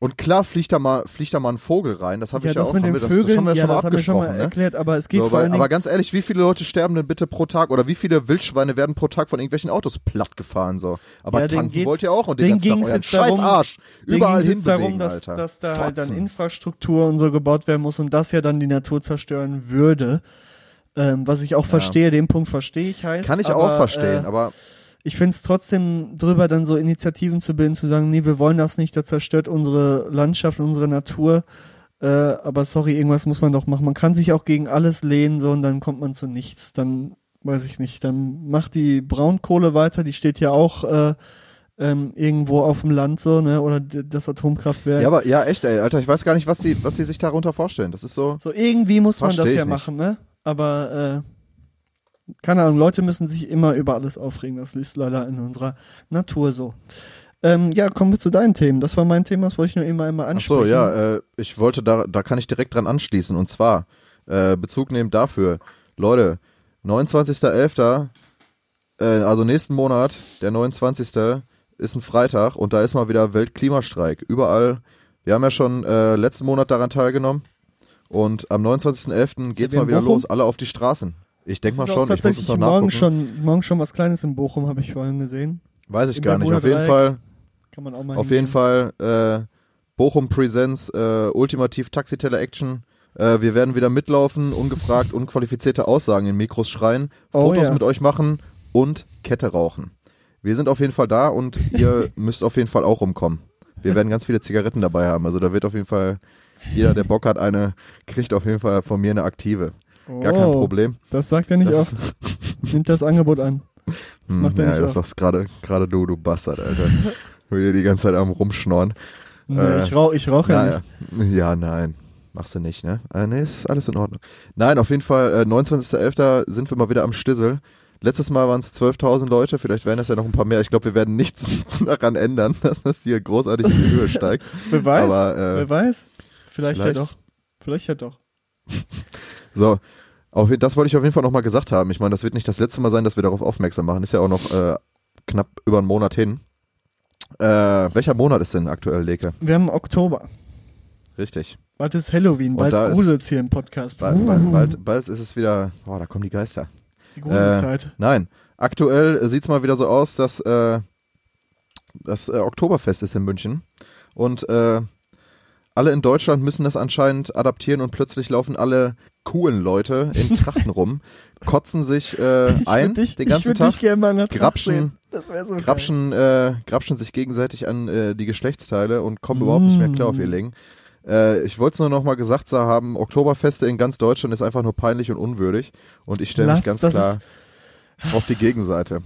Und klar fliegt da mal, fliegt da mal ein Vogel rein, das habe ja, ich ja auch, haben wir, das, Vögeln, das haben wir ja, ja schon mal abgesprochen. Schon mal erklärt, ne? aber, es geht so, weil, aber ganz ehrlich, wie viele Leute sterben denn bitte pro Tag oder wie viele Wildschweine werden pro Tag von irgendwelchen Autos plattgefahren? So? Aber ja, tanken wollt ihr auch und den ganzen Tag euren scheiß Arsch überall hin bewegen, dass, Alter. Dass da Fotzen. Halt dann Infrastruktur und so gebaut werden muss und das ja dann die Natur zerstören würde, ähm, was ich auch ja. verstehe, den Punkt verstehe ich halt. Kann ich aber, auch verstehen, äh, aber... Ich finde es trotzdem drüber, dann so Initiativen zu bilden, zu sagen, nee, wir wollen das nicht, das zerstört unsere Landschaft, unsere Natur. Äh, aber sorry, irgendwas muss man doch machen. Man kann sich auch gegen alles lehnen, so, und dann kommt man zu nichts. Dann weiß ich nicht, dann macht die Braunkohle weiter, die steht ja auch äh, ähm, irgendwo auf dem Land, so, ne? Oder das Atomkraftwerk. Ja, aber ja, echt, ey, Alter, ich weiß gar nicht, was sie, was sie sich darunter vorstellen. Das ist so. So, irgendwie muss man das ja machen, ne? Aber äh, keine Ahnung, Leute müssen sich immer über alles aufregen. Das ist leider in unserer Natur so. Ähm, ja, kommen wir zu deinen Themen. Das war mein Thema, das wollte ich nur eben einmal ansprechen. Ach so, ja, äh, ich wollte, da, da kann ich direkt dran anschließen. Und zwar, äh, Bezug nehmen dafür, Leute, neunundzwanzigster elfter, äh, also nächsten Monat, der neunundzwanzigste ist ein Freitag und da ist mal wieder Weltklimastreik. Überall, wir haben ja schon äh, letzten Monat daran teilgenommen und am neunundzwanzigsten elften geht's mal wieder los, alle auf die Straßen. Ich denke mal schon, ich muss es noch nachgucken. Schon, morgen schon was Kleines in Bochum, habe ich vorhin gesehen. Weiß ich in gar nicht. Auf jeden Fall, kann man auch mal auf jeden Fall äh, Bochum Presents, äh, ultimativ Taxiteller-Action. Äh, wir werden wieder mitlaufen, ungefragt, unqualifizierte Aussagen in Mikros schreien, oh, Fotos ja. mit euch machen und Kette rauchen. Wir sind auf jeden Fall da und ihr müsst auf jeden Fall auch rumkommen. Wir werden ganz viele Zigaretten dabei haben. Also da wird auf jeden Fall, jeder, der Bock hat, eine, kriegt auf jeden Fall von mir eine aktive. Gar kein Problem. Das sagt er nicht das oft. Nimmt das Angebot an. Das macht mm, er nicht ja, das sagst gerade gerade du, du Bastard, Alter. Will dir die ganze Zeit am rumschnorren. Nee, äh, ich rauche ich rauch ja nicht. Ja, nein. Machst du nicht, ne? Äh, nee, ist alles in Ordnung. Nein, auf jeden Fall, äh, neunundzwanzigster elfter sind wir mal wieder am Stissel. Letztes Mal waren es zwölftausend Leute, vielleicht werden das ja noch ein paar mehr. Ich glaube, wir werden nichts daran ändern, dass das hier großartig in die Höhe steigt. Wer weiß, aber, äh, wer weiß. Vielleicht, vielleicht ja doch. Vielleicht ja doch. So, auf, das wollte ich auf jeden Fall nochmal gesagt haben. Ich meine, das wird nicht das letzte Mal sein, dass wir darauf aufmerksam machen. Ist ja auch noch äh, knapp über einen Monat hin. Äh, welcher Monat ist denn aktuell, Leke? Wir haben Oktober. Richtig. Bald ist Halloween, bald gruselt es hier im Podcast. Bald, bald, bald, bald ist es wieder, boah, da kommen die Geister. Die Gruselzeit. Äh, nein, aktuell sieht es mal wieder so aus, dass äh, das äh, Oktoberfest ist in München. Und äh, alle in Deutschland müssen das anscheinend adaptieren und plötzlich laufen alle coolen Leute in Trachten rum, kotzen sich äh, ein dich, den ganzen Tag, grapschen, das so grapschen, äh, grapschen sich gegenseitig an äh, die Geschlechtsteile und kommen mm. überhaupt nicht mehr klar auf ihr Leben. Äh, ich wollte es nur noch mal gesagt haben, Oktoberfeste in ganz Deutschland ist einfach nur peinlich und unwürdig und ich stelle mich ganz klar auf die Gegenseite.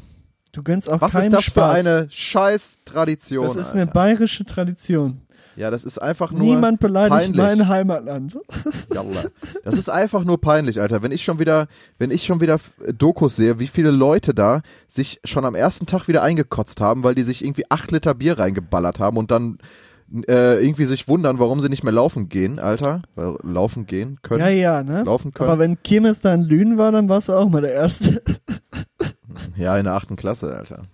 Du gönnst auch Was ist das Spaß. Für eine scheiß Tradition? Das ist Alter. Eine bayerische Tradition. Ja, das ist einfach nur Niemand beleidigt peinlich. Mein Heimatland. Das ist einfach nur peinlich, Alter. Wenn ich schon wieder, wenn ich schon wieder Dokus sehe, wie viele Leute da sich schon am ersten Tag wieder eingekotzt haben, weil die sich irgendwie acht Liter Bier reingeballert haben und dann äh, irgendwie sich wundern, warum sie nicht mehr laufen gehen, Alter. Weil laufen gehen können. Ja, ja, ne? Laufen können. Aber wenn Kirmes da in Lünen war, dann warst du auch mal der Erste. Ja, in der achten Klasse, Alter.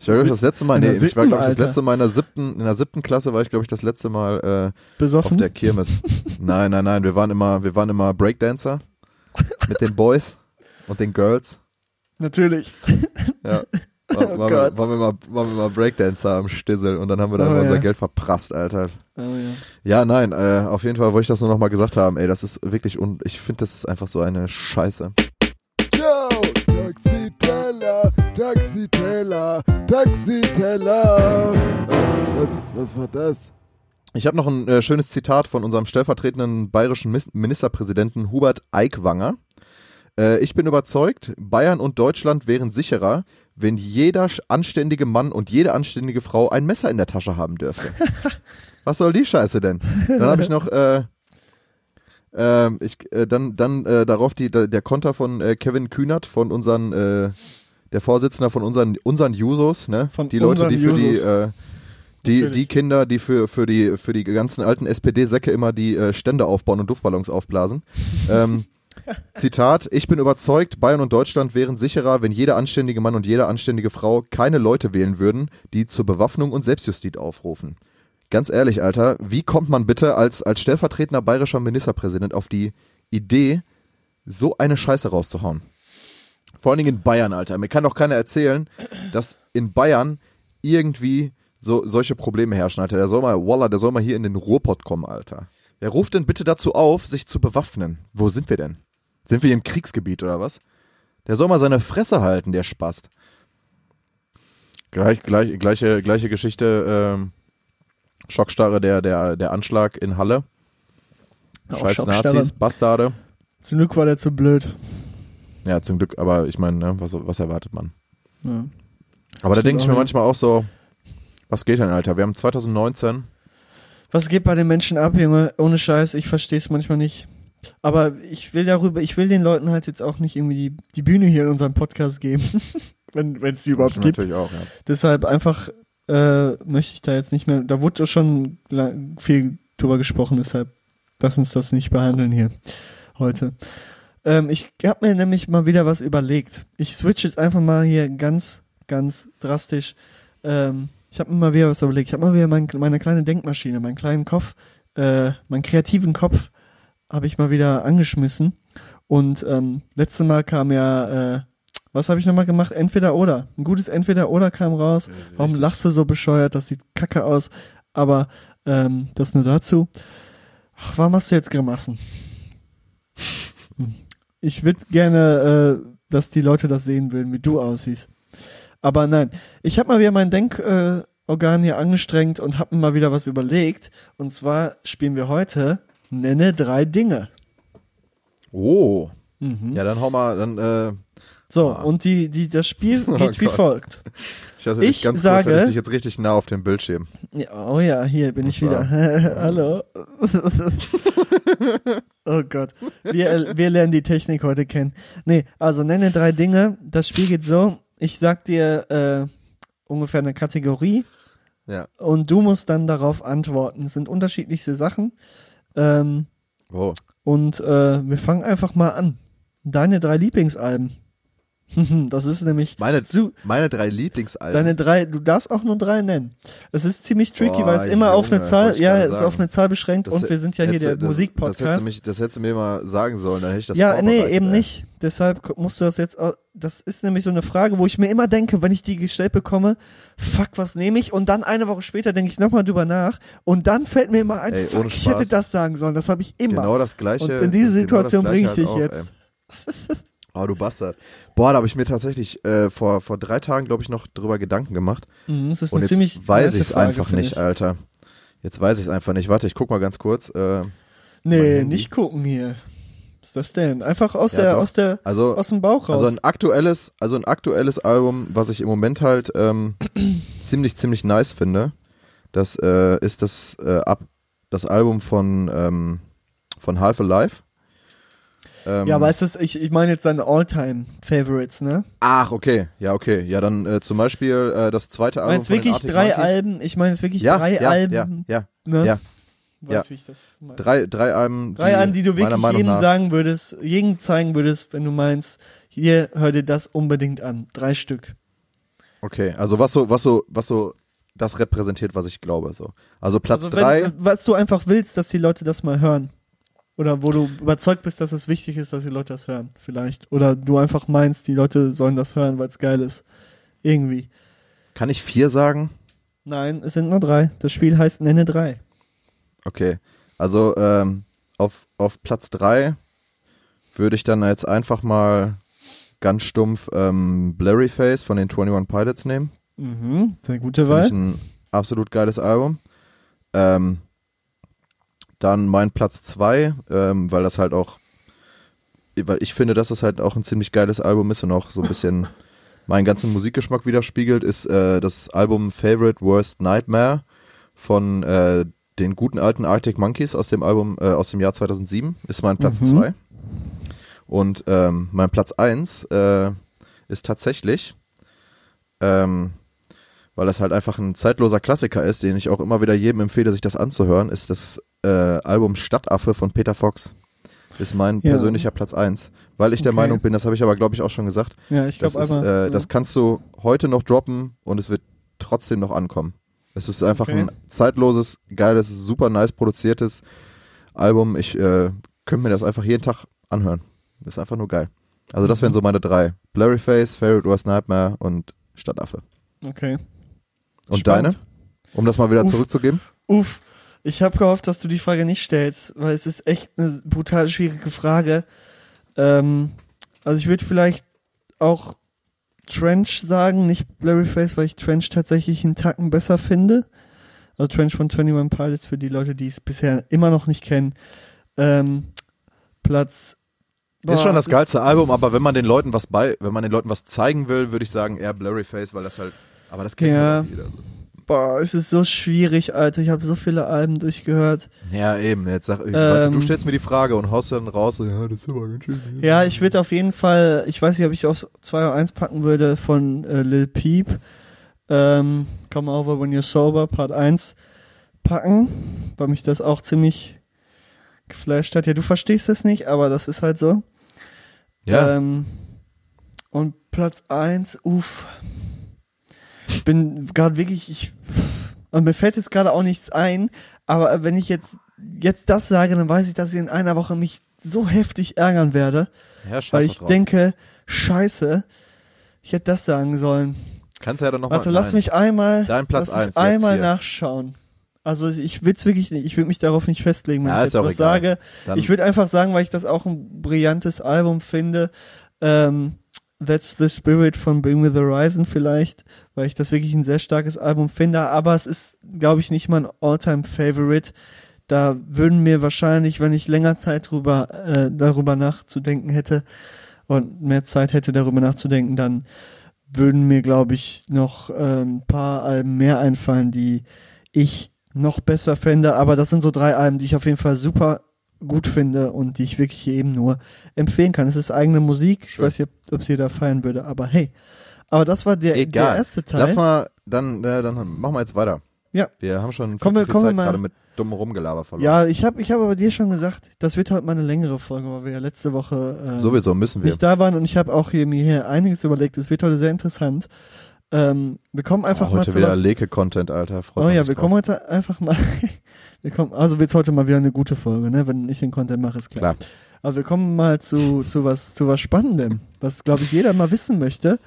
Ich war, glaube ich, das letzte Mal, nee, siebten, ich war, glaube ich, das letzte Mal in der siebten, in der siebten Klasse war ich, glaube ich, das letzte Mal äh, besoffen auf der Kirmes. Nein, nein, nein, wir waren immer, wir waren immer Breakdancer mit den Boys und den Girls. Natürlich. Ja, war, oh waren, wir, waren, wir mal, waren wir mal Breakdancer am Stissel und dann haben wir da oh, unser ja. Geld verprasst, Alter. Oh, ja. ja, nein, äh, auf jeden Fall wollte ich das nur nochmal gesagt haben, ey, das ist wirklich, un- ich finde, das ist einfach so eine Scheiße. Taxiteller, Taxiteller, Taxiteller. Äh, was, was war das? Ich habe noch ein äh, schönes Zitat von unserem stellvertretenden bayerischen Ministerpräsidenten Hubert Aickwanger. Äh, ich bin überzeugt, Bayern und Deutschland wären sicherer, wenn jeder anständige Mann und jede anständige Frau ein Messer in der Tasche haben dürfte. Was soll die Scheiße denn? Dann habe ich noch... Äh, Ähm, ich, äh, dann dann äh, darauf die, da, der Konter von äh, Kevin Kühnert, von unseren, äh, der Vorsitzender von unseren, unseren Jusos, ne? Von die Leute, die für Jusos. die, äh, die, die Kinder, die für, für die, für die ganzen alten S P D-Säcke immer die äh, Stände aufbauen und Luftballons aufblasen. ähm, Zitat, ich bin überzeugt, Bayern und Deutschland wären sicherer, wenn jeder anständige Mann und jede anständige Frau keine Leute wählen würden, die zur Bewaffnung und Selbstjustiz aufrufen. Ganz ehrlich, Alter, wie kommt man bitte als, als stellvertretender bayerischer Ministerpräsident auf die Idee, so eine Scheiße rauszuhauen? Vor allen Dingen in Bayern, Alter. Mir kann doch keiner erzählen, dass in Bayern irgendwie so, solche Probleme herrschen, Alter. Der soll mal, Walla, der soll mal hier in den Ruhrpott kommen, Alter. Wer ruft denn bitte dazu auf, sich zu bewaffnen? Wo sind wir denn? Sind wir hier im Kriegsgebiet oder was? Der soll mal seine Fresse halten, der Spast. Gleich, gleich, gleiche, gleiche Geschichte, ähm. Schockstarre, der, der, der Anschlag in Halle. Oh, scheiß Nazis, Bastarde. Zum Glück war der zu blöd. Ja, zum Glück, aber ich meine, ne, was, was erwartet man? Ja. Aber da denke ich mir manchmal auch so, was geht denn, Alter? Wir haben zwanzig neunzehn. Was geht bei den Menschen ab, Junge? Ohne Scheiß, ich verstehe es manchmal nicht. Aber ich will darüber, ich will den Leuten halt jetzt auch nicht irgendwie die, die Bühne hier in unserem Podcast geben. Wenn es die überhaupt gibt. Natürlich auch, ja. Deshalb einfach... Äh, möchte ich da jetzt nicht mehr, da wurde schon lang, viel drüber gesprochen, deshalb lass uns das nicht behandeln hier heute. Ähm, ich habe mir nämlich mal wieder was überlegt. Ich switch jetzt einfach mal hier ganz, ganz drastisch. Ähm, ich habe mir mal wieder was überlegt. Ich habe mal wieder mein, meine kleine Denkmaschine, meinen kleinen Kopf, äh, meinen kreativen Kopf habe ich mal wieder angeschmissen. Und ähm, letztes Mal kam ja... Äh, Was habe ich nochmal gemacht? Entweder oder. Ein gutes Entweder oder kam raus. Ja, warum lachst du so bescheuert? Das sieht kacke aus. Aber ähm, das nur dazu. Ach, warum machst du jetzt Grimassen? Ich würde gerne, äh, dass die Leute das sehen würden, wie du aussiehst. Aber nein, ich habe mal wieder mein Denkorgan äh, hier angestrengt und habe mir mal wieder was überlegt. Und zwar spielen wir heute Nenne drei Dinge. Oh. Mhm. Ja, dann hau mal, dann... Äh So, ah. und die, die, das Spiel geht oh wie Gott. folgt. Ich, also ich ganz sage, kurz, hätte ich dich jetzt richtig nah auf dem Bildschirm. Ja, oh ja, hier bin das ich wieder. Hallo. Oh Gott. Wir, wir lernen die Technik heute kennen. Nee, also nenne drei Dinge. Das Spiel geht so, ich sag dir äh, ungefähr eine Kategorie ja. und du musst dann darauf antworten. Es sind unterschiedlichste Sachen. Ähm, oh. Und äh, wir fangen einfach mal an. Deine drei Lieblingsalben. Das ist nämlich... Meine, zu, meine drei Lieblingsalben. Deine drei, du darfst auch nur drei nennen. Es ist ziemlich tricky, oh, weil es immer Junge, auf eine Zahl, ja, es ist auf eine Zahl beschränkt das, und wir sind ja hätte, hier der das, Musikpodcast. Das hättest, mich, das hättest du mir mal sagen sollen, dann hätte ich das Ja, nee, eben ey. nicht. Deshalb musst du das jetzt... Das ist nämlich so eine Frage, wo ich mir immer denke, wenn ich die gestellt bekomme, fuck, was nehme ich? Und dann eine Woche später denke ich nochmal drüber nach und dann fällt mir immer ein, ey, fuck, ich hätte das sagen sollen. Das habe ich immer. Genau das Gleiche. Und in diese Situation genau bringe ich dich halt auch, jetzt. Oh, du Bastard. Boah, da habe ich mir tatsächlich äh, vor, vor drei Tagen, glaube ich, noch drüber Gedanken gemacht. Mm, das ist und eine jetzt ziemlich weiß ich es einfach nicht, ich. Alter. Jetzt weiß ich es einfach nicht. Warte, ich guck mal ganz kurz. Äh, nee, nicht gucken hier. Was ist das denn? Einfach aus, ja, der, aus, der, also, aus dem Bauch raus. Also ein aktuelles, also ein aktuelles Album, was ich im Moment halt ähm, ziemlich, ziemlich nice finde, das äh, ist das, äh, ab, das Album von, ähm, von Half Alive. Ähm, ja, aber ist das, ich, ich meine jetzt seine All-Time-Favorites, ne? Ach, okay. Ja, okay. Ja, dann äh, zum Beispiel äh, das zweite Album von den Arctic Monkeys. Drei Alben, ich meine jetzt wirklich ja, drei ja, Alben. Ja, ja, ne? ja. Weißt, ja. Wie ich das meine. Drei, drei Alben, drei die, Alben, die du wirklich jedem sagen würdest, jedem zeigen würdest, wenn du meinst, hier, hör dir das unbedingt an. Drei Stück. Okay, also was so, was so, was so das repräsentiert, was ich glaube. So. Also Platz also wenn, drei. Was du einfach willst, dass die Leute das mal hören. Oder wo du überzeugt bist, dass es wichtig ist, dass die Leute das hören, vielleicht. Oder du einfach meinst, die Leute sollen das hören, weil es geil ist. Irgendwie. Kann ich vier sagen? Nein, es sind nur drei. Das Spiel heißt Nenne drei. Okay. Also ähm, auf, auf Platz drei würde ich dann jetzt einfach mal ganz stumpf ähm, Blurryface von den einundzwanzig Pilots nehmen. Mhm, sehr gute Wahl. Finde ich ein absolut geiles Album. Ähm, Dann mein Platz zwei, ähm, weil das halt auch, weil ich finde, dass das halt auch ein ziemlich geiles Album ist und auch so ein bisschen meinen ganzen Musikgeschmack widerspiegelt, ist äh, das Album Favorite Worst Nightmare von äh, den guten alten Arctic Monkeys aus dem Album, äh, aus dem Jahr zweitausendsieben, ist mein Platz zwei. Mhm. Und ähm, mein Platz eins äh, ist tatsächlich, ähm, weil das halt einfach ein zeitloser Klassiker ist, den ich auch immer wieder jedem empfehle, sich das anzuhören, ist das Äh, Album Stadtaffe von Peter Fox ist mein ja. persönlicher Platz eins, weil ich der okay. Meinung bin, das habe ich aber glaube ich auch schon gesagt, ja, ich glaub, das, ist, aber, äh, ja. das kannst du heute noch droppen und es wird trotzdem noch ankommen. Es ist einfach okay. ein zeitloses, geiles, super nice produziertes Album. Ich äh, könnte mir das einfach jeden Tag anhören. Ist einfach nur geil. Also das wären so meine drei. Blurryface, Favorite Worst Nightmare und Stadtaffe. Okay. Und Spannend. Deine? Um das mal wieder uff, zurückzugeben? Uff, ich habe gehofft, dass du die Frage nicht stellst, weil es ist echt eine brutal schwierige Frage. Ähm, also ich würde vielleicht auch Trench sagen, nicht Blurryface, weil ich Trench tatsächlich einen Tacken besser finde. Also Trench von einundzwanzig Pilots für die Leute, die es bisher immer noch nicht kennen. Ähm, Platz Boah, ist schon das geilste Album, aber wenn man den Leuten was bei, wenn man den Leuten was zeigen will, würde ich sagen eher Blurryface, weil das halt, aber das kennt ja jeder. Boah, es ist so schwierig, Alter. Ich habe so viele Alben durchgehört. Ja, eben. Jetzt sag, ähm, weißt du, du stellst mir die Frage und haust dann raus. Ja, das ist aber ganz schön. Ja, ich würde auf jeden Fall, ich weiß nicht, ob ich auf zwei oder eins packen würde von äh, Lil Peep. Ähm, Come Over When You're Sober, Part eins packen, weil mich das auch ziemlich geflasht hat. Ja, du verstehst das nicht, aber das ist halt so. Ja. Ähm, und Platz eins, uff. Ich bin gerade wirklich, ich, und mir fällt jetzt gerade auch nichts ein, aber wenn ich jetzt, jetzt das sage, dann weiß ich, dass ich in einer Woche mich so heftig ärgern werde. Ja, weil ich drauf. denke, scheiße, ich hätte das sagen sollen. Kannst du ja dann nochmal. Also lass nein. mich einmal, Dein Platz lass mich einmal hier. nachschauen. Also ich will es wirklich nicht, ich will mich darauf nicht festlegen, wenn ja, ich jetzt was egal. sage. Dann ich würde einfach sagen, weil ich das auch ein brillantes Album finde, ähm, That's the Spirit von Bring Me The Horizon vielleicht, weil ich das wirklich ein sehr starkes Album finde, aber es ist, glaube ich, nicht mein All-Time-Favorite. Da würden mir wahrscheinlich, wenn ich länger Zeit drüber, äh, darüber nachzudenken hätte und mehr Zeit hätte, darüber nachzudenken, dann würden mir, glaube ich, noch äh, ein paar Alben mehr einfallen, die ich noch besser fände, aber das sind so drei Alben, die ich auf jeden Fall super gut finde und die ich wirklich eben nur empfehlen kann. Es ist eigene Musik. Schön. Ich weiß nicht, ob es jeder feiern würde, aber hey. Aber das war der, der erste Teil. Lass mal, dann, äh, dann machen wir jetzt weiter. Ja. Wir haben schon viel, wir, viel Zeit gerade mit dummem Rumgelaber verloren. Ja, ich habe ich hab aber dir schon gesagt, das wird heute mal eine längere Folge, weil wir ja letzte Woche äh, sowieso müssen wir. nicht da waren und ich habe auch hier, mir hier einiges überlegt. Es wird heute sehr interessant. Ähm, wir kommen einfach oh, mal zu heute wieder Leke-Content, Alter. Freut oh ja, wir drauf. kommen heute einfach mal... Wir kommen, also wird es heute mal wieder eine gute Folge, ne? Wenn ich den Content mache, ist klar. klar. Aber wir kommen mal zu, zu, was, zu was Spannendem, was, glaube ich, jeder mal wissen möchte.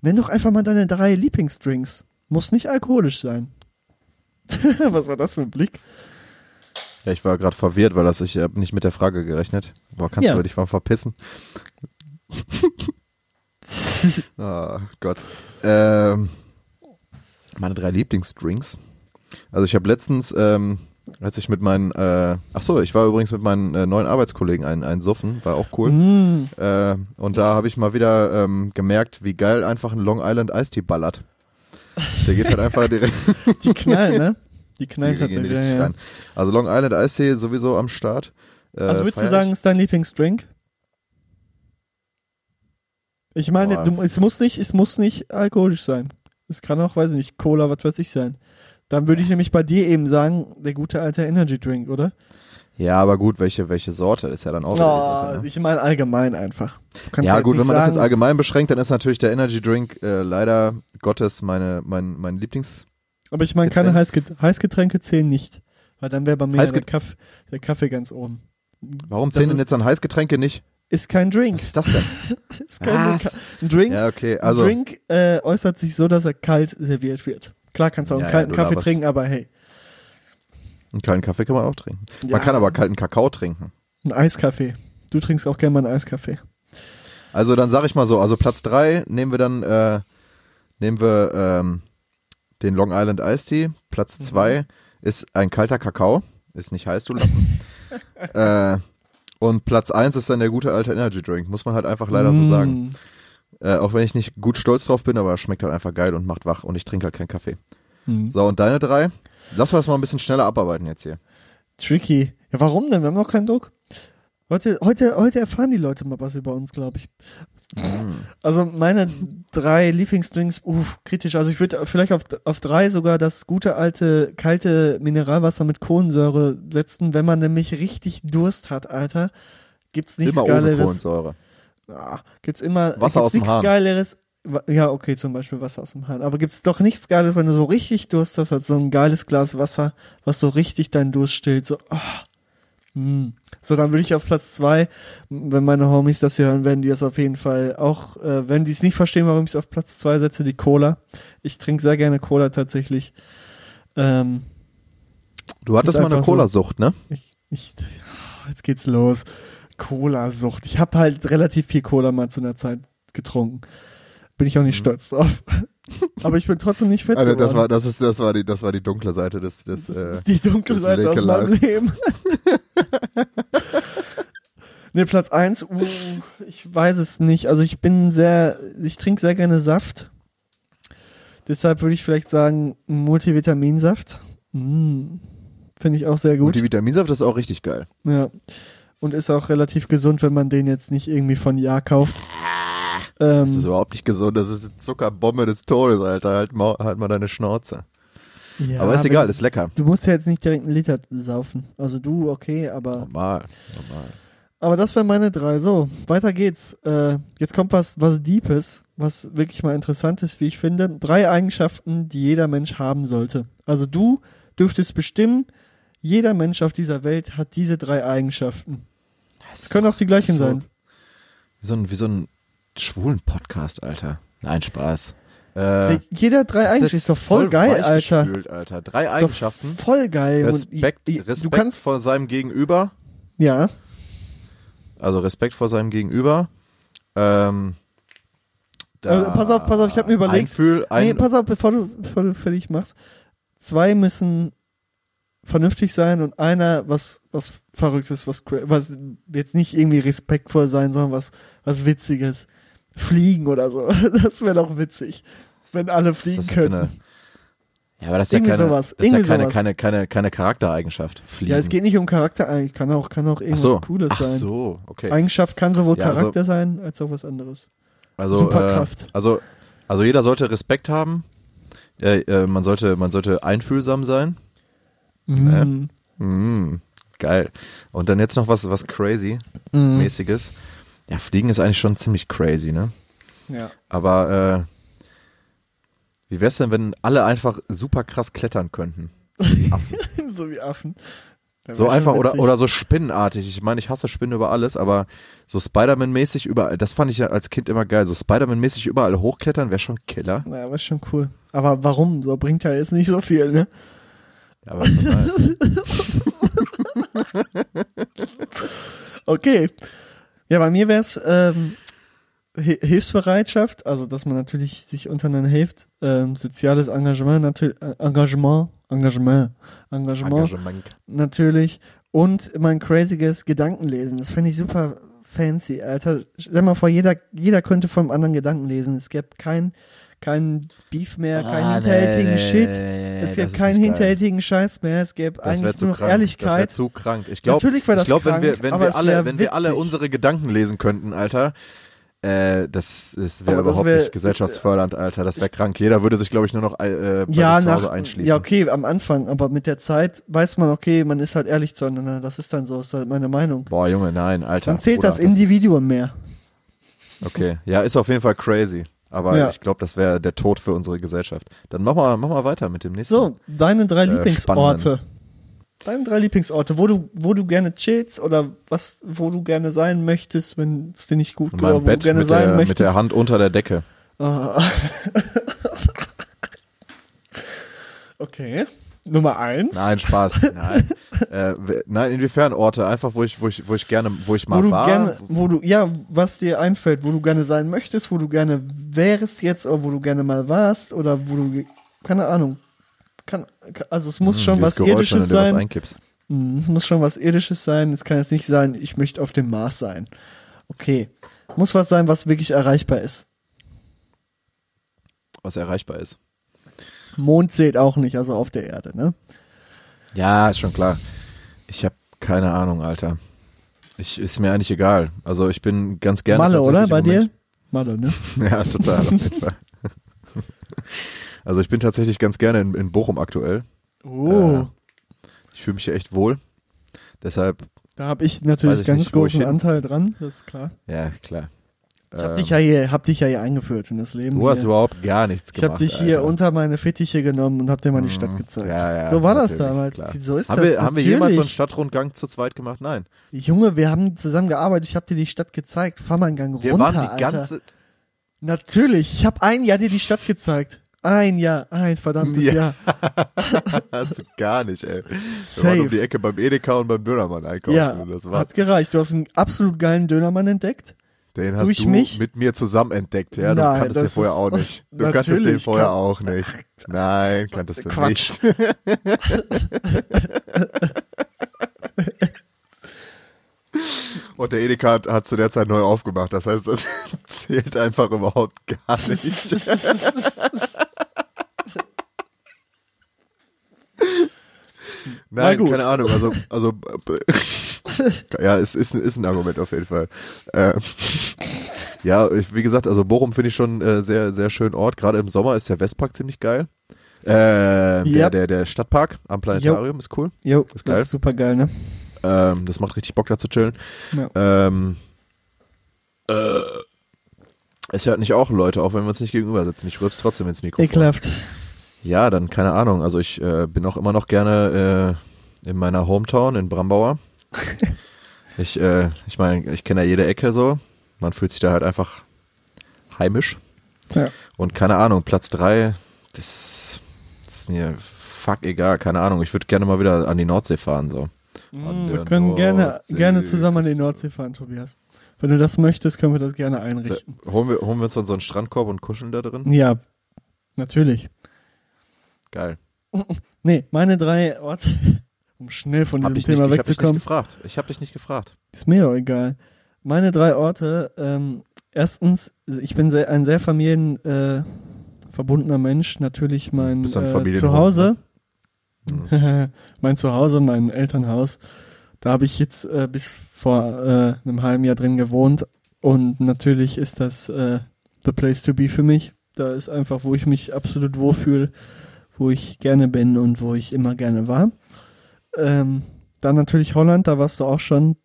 Nenn doch einfach mal deine drei Lieblingsdrinks. Muss nicht alkoholisch sein. Was war das für ein Blick? Ja, ich war gerade verwirrt, weil das, ich habe nicht mit der Frage gerechnet. Boah, kannst ja. du dich mal verpissen? Oh Gott. Ähm, meine drei Lieblingsdrinks. Also ich habe letztens... Ähm, Als ich mit meinen, äh, ach so, ich war übrigens mit meinen äh, neuen Arbeitskollegen ein, ein Suffen, war auch cool. Mm. Äh, und da habe ich mal wieder ähm, gemerkt, wie geil einfach ein Long Island Iced Tea ballert. Der geht halt einfach direkt. Die knallen, ne? Die knallen die tatsächlich. Die ja, ja. Also Long Island Iced Tea sowieso am Start. Äh, also würdest du sagen, ist dein Lieblingsdrink? Ich meine, du, es muss nicht, es muss nicht alkoholisch sein. Es kann auch, weiß ich nicht, Cola, was weiß ich sein. Dann würde ich nämlich bei dir eben sagen, der gute alte Energy Drink, oder? Ja, aber gut, welche, welche Sorte ist ja dann auch wieder oh, die Sache, ne? Ich meine allgemein einfach. Ja gut, wenn man sagen. das jetzt allgemein beschränkt, dann ist natürlich der Energy Drink äh, leider Gottes meine, mein, mein Lieblings. Aber ich meine, keine Heißget- Heißgetränke zählen nicht, weil dann wäre bei mir Heißget- der, Kaff- der Kaffee ganz oben. Warum zählen denn jetzt dann Heißgetränke nicht? Ist kein Drink. Was ist das denn? Ist kein Was? Ein Drink, ja, okay, also. Ein Drink äh, äußert sich so, dass er kalt serviert wird. Klar kannst du auch einen ja, kalten ja, Kaffee trinken, aber hey. Einen kalten Kaffee kann man auch trinken. Ja. Man kann aber kalten Kakao trinken. Ein Eiskaffee. Du trinkst auch gerne mal einen Eiskaffee. Also dann sag ich mal so, also Platz drei nehmen wir dann, äh, nehmen wir ähm, den Long Island Iced Tea. Platz zwei mhm. ist ein kalter Kakao. Ist nicht heiß, du Lappen. äh, und Platz eins ist dann der gute alte Energy Drink. Muss man halt einfach leider mm. so sagen. Äh, auch wenn ich nicht gut stolz drauf bin, aber schmeckt halt einfach geil und macht wach und ich trinke halt keinen Kaffee. Mhm. So, und deine drei? Lass uns mal ein bisschen schneller abarbeiten jetzt hier. Tricky. Ja, warum denn? Wir haben noch keinen Druck. Heute, heute, heute erfahren die Leute mal was über uns, glaube ich. Mhm. Also meine drei Lieblingsdrinks, uff, kritisch. Also ich würde vielleicht auf, auf drei sogar das gute alte kalte Mineralwasser mit Kohlensäure setzen, wenn man nämlich richtig Durst hat, Alter. Gibt's nichts Geileres. Immer ohne Kohlensäure. Ja, gibt's immer Wasser gibt's nichts Geileres, Ja, okay, zum Beispiel Wasser aus dem Hahn. Aber gibt's doch nichts Geiles, wenn du so richtig Durst hast, als so ein geiles Glas Wasser, was so richtig deinen Durst stillt. So, oh, mm. So, dann würde ich auf Platz zwei, wenn meine Homies das hier hören, werden die das auf jeden Fall auch, äh, wenn die es nicht verstehen, warum ich es auf Platz zwei setze, die Cola. Ich trinke sehr gerne Cola tatsächlich. Ähm, du hattest mal eine Cola-Sucht, so, ne? Ich, ich, jetzt geht's los. Cola-Sucht. Ich habe halt relativ viel Cola mal zu einer Zeit getrunken. Bin ich auch nicht mhm. stolz drauf. Aber ich bin trotzdem nicht fett also, geworden. Das war, das, ist, das, war die, das war die dunkle Seite des, des Das äh, ist die dunkle Seite aus meinem Leben. Ne, Platz eins, uh, ich weiß es nicht. Also ich bin sehr, ich trinke sehr gerne Saft. Deshalb würde ich vielleicht sagen, Multivitaminsaft. Mm, finde ich auch sehr gut. Multivitaminsaft ist auch richtig geil. Ja. Und ist auch relativ gesund, wenn man den jetzt nicht irgendwie von Jahr kauft. Das ist überhaupt nicht gesund, das ist eine Zuckerbombe des Todes, Alter. Halt mal, halt mal deine Schnauze. Ja, aber ist egal, ist lecker. Du musst ja jetzt nicht direkt einen Liter saufen. Also du, okay, aber... Normal, normal. Aber das wären meine drei. So, weiter geht's. Äh, jetzt kommt was, was Deepes, was wirklich mal interessant ist, wie ich finde. Drei Eigenschaften, die jeder Mensch haben sollte. Also du dürftest bestimmen, jeder Mensch auf dieser Welt hat diese drei Eigenschaften. Es können auch die gleichen so, sein. Wie so ein... Wie so ein schwulen Podcast, Alter. Nein, Spaß. Äh, Jeder drei Eigenschaften ist doch voll, voll geil, Alter. Gespült, Alter. Drei ist Eigenschaften. Voll geil. Respekt, und ich, ich, Respekt du kannst vor seinem Gegenüber. Ja. Also Respekt vor seinem Gegenüber. Ähm, also, pass auf, pass auf, ich habe mir überlegt. Einfühl, ein nee, pass auf, bevor du, bevor du fertig machst. Zwei müssen vernünftig sein und einer was was Verrücktes, was, was jetzt nicht irgendwie respektvoll sein, sondern was, was Witziges. Fliegen oder so. Das wäre doch witzig, wenn alle fliegen können. Eine, ja, aber das ist irgendwie ja, keine, sowas, das ist ja keine, keine, keine, keine Charaktereigenschaft. Fliegen. Ja, es geht nicht um Charaktereigenschaft. Kann auch, kann auch irgendwas so. Cooles Ach sein. Ach so, okay. Eigenschaft kann sowohl ja, Charakter also, sein, als auch was anderes. Also, Superkraft. Äh, also, also jeder sollte Respekt haben. Äh, äh, man sollte, man sollte einfühlsam sein. Mhm. Äh, mm, geil. Und dann jetzt noch was, was crazy-mäßiges. Mm. Ja, Fliegen ist eigentlich schon ziemlich crazy, ne? Ja. Aber äh, wie wär's denn, wenn alle einfach super krass klettern könnten? Affen. So wie Affen. So einfach oder, oder so spinnenartig. Ich meine, ich hasse Spinnen über alles, aber so Spider-Man-mäßig überall, das fand ich ja als Kind immer geil. So Spider-Man-mäßig überall hochklettern wäre schon Killer. Ja, wäre schon cool. Aber warum? So bringt ja jetzt nicht so viel, ne? Ja, aber ist nice. Okay. Ja, bei mir wäre es ähm, Hilfsbereitschaft, also dass man natürlich sich untereinander hilft, ähm, soziales Engagement, natür- Engagement, Engagement, Engagement, Engagement natürlich und immer ein crazyes Gedankenlesen. Das fände ich super fancy, Alter. Stell mal vor, jeder, jeder könnte vom anderen Gedanken lesen. Es gäbe kein, kein Beef mehr, ah, keinen hinterhältigen nee, Shit, nee, nee, nee, es gäbe keinen hinterhältigen geil. Scheiß mehr, es gäbe eigentlich nur noch krank. Ehrlichkeit. Das wäre zu krank. Ich glaube, glaub, wenn wir, wenn wir alle, wenn wir alle unsere Gedanken lesen könnten, Alter, äh, das, das wäre überhaupt das wär, nicht gesellschaftsfördernd, Alter. Das wäre krank. Jeder würde sich, glaube ich, nur noch äh, bei ja, sich nach, zu Hause einschließen. Ja, okay, am Anfang, aber mit der Zeit weiß man, okay, man ist halt ehrlich zueinander. Das ist dann so, ist halt meine Meinung. Boah, Junge, nein, Alter. Dann zählt Bruder, das Individuum das mehr. Okay, ja, ist auf jeden Fall crazy. Aber ja. Ich glaube, das wäre der Tod für unsere Gesellschaft. Dann mach mal, mach mal weiter mit dem nächsten. So, deine drei äh, Lieblingsorte. Spannenden. Deine drei Lieblingsorte, wo du, wo du gerne chillst oder was, wo du gerne sein möchtest, wenn es dir nicht gut geht, wo Bett du gerne sein der, möchtest. Mit der Hand unter der Decke. Ah. Okay. Nummer eins. Nein, Spaß. Nein. äh, nein, inwiefern Orte? Einfach, wo ich, wo ich, wo ich gerne, wo ich mal wo du war. Gerne, wo du, ja, was dir einfällt, wo du gerne sein möchtest, wo du gerne wärst jetzt, oder wo du gerne mal warst, oder wo du, keine Ahnung. Kann, also es muss hm, schon was Geräusch, Irdisches sein. Hm, es muss schon was Irdisches sein. Es kann jetzt nicht sein, ich möchte auf dem Mars sein. Okay. Muss was sein, was wirklich erreichbar ist. Was erreichbar ist. Mond zählt auch nicht, also auf der Erde, ne? Ja, ist schon klar. Ich habe keine Ahnung, Alter. Ich, ist mir eigentlich egal. Also ich bin ganz gerne... Malle, oder? Bei dir? Malle, ne? Ja, total, auf jeden Fall. Also ich bin tatsächlich ganz gerne in, in Bochum aktuell. Oh. Äh, ich fühle mich hier echt wohl. Deshalb... Da habe ich natürlich ich ganz nicht, großen Anteil dran, das ist klar. Ja, klar. Ich hab, ähm, dich ja hier, hab dich ja hier eingeführt in das Leben. Du hier. Hast überhaupt gar nichts gemacht. Ich hab dich Alter. hier unter meine Fittiche genommen und hab dir mal die Stadt gezeigt. Ja, ja, so war das damals. Klar. So ist haben das. Wir, haben wir jemals so einen Stadtrundgang zu zweit gemacht? Nein. Junge, wir haben zusammen gearbeitet. Ich hab dir die Stadt gezeigt. Fahr mal einen Gang wir runter, waren die Alter. Ganze Natürlich. Ich hab ein Jahr dir die Stadt gezeigt. Ein Jahr, ein verdammtes ja. Jahr. Hast du gar nicht, ey. Safe. Wir waren um die Ecke beim Edeka und beim Dönermann einkaufen. Ja, das war's. Hat gereicht. Du hast einen absolut geilen Dönermann entdeckt. Den hast Durch du mich? mit mir zusammen entdeckt, ja? Du Nein, kanntest den vorher ist, auch nicht. Du kanntest den vorher kann, auch nicht. Ach, Nein, kanntest du Quatsch. nicht. Und der Edeka hat, hat zu der Zeit neu aufgemacht. Das heißt, das zählt einfach überhaupt gar nicht. Nein, keine Ahnung. Also, also ja, es ist, ist ein Argument auf jeden Fall. Äh, ja, ich, wie gesagt, also Bochum finde ich schon äh, sehr, sehr schönen Ort. Gerade im Sommer ist der Westpark ziemlich geil. Äh, yep. der, der, der Stadtpark am Planetarium jo. ist cool. Jo, ist geil. Das ist super geil, ne? Ähm, das macht richtig Bock, da zu chillen. Ja. Ähm, äh, es hört nicht auch Leute, auch wenn wir uns nicht gegenüber sitzen. Ich rülp's trotzdem ins Mikrofon. Ekelhaft. Ja, dann keine Ahnung. Also ich äh, bin auch immer noch gerne äh, in meiner Hometown in Brambauer. ich äh, ich meine, ich kenne ja jede Ecke so. Man fühlt sich da halt einfach heimisch. Ja. Und keine Ahnung, Platz drei, das, das ist mir fuck egal. Keine Ahnung, ich würde gerne mal wieder an die Nordsee fahren. So. Mm, wir können gerne, gerne zusammen an die Nordsee fahren, Tobias. Wenn du das möchtest, können wir das gerne einrichten. Da, holen, wir, holen wir uns unseren Strandkorb und kuscheln da drin? Ja, natürlich. Geil. Nee, meine drei Orte, um schnell von hab diesem Thema nicht, wegzukommen. Ich habe dich nicht gefragt. Ich habe dich nicht gefragt. Ist mir doch egal. Meine drei Orte, ähm, erstens, ich bin sehr, ein sehr familienverbundener äh, Mensch. Natürlich mein äh, Zuhause. mein Zuhause, mein Elternhaus. Da habe ich jetzt äh, bis vor äh, einem halben Jahr drin gewohnt. Und natürlich ist das äh, the place to be für mich. Da ist einfach, wo ich mich absolut wohlfühle, wo ich gerne bin und wo ich immer gerne war. Ähm, dann natürlich Holland, da warst du auch schon.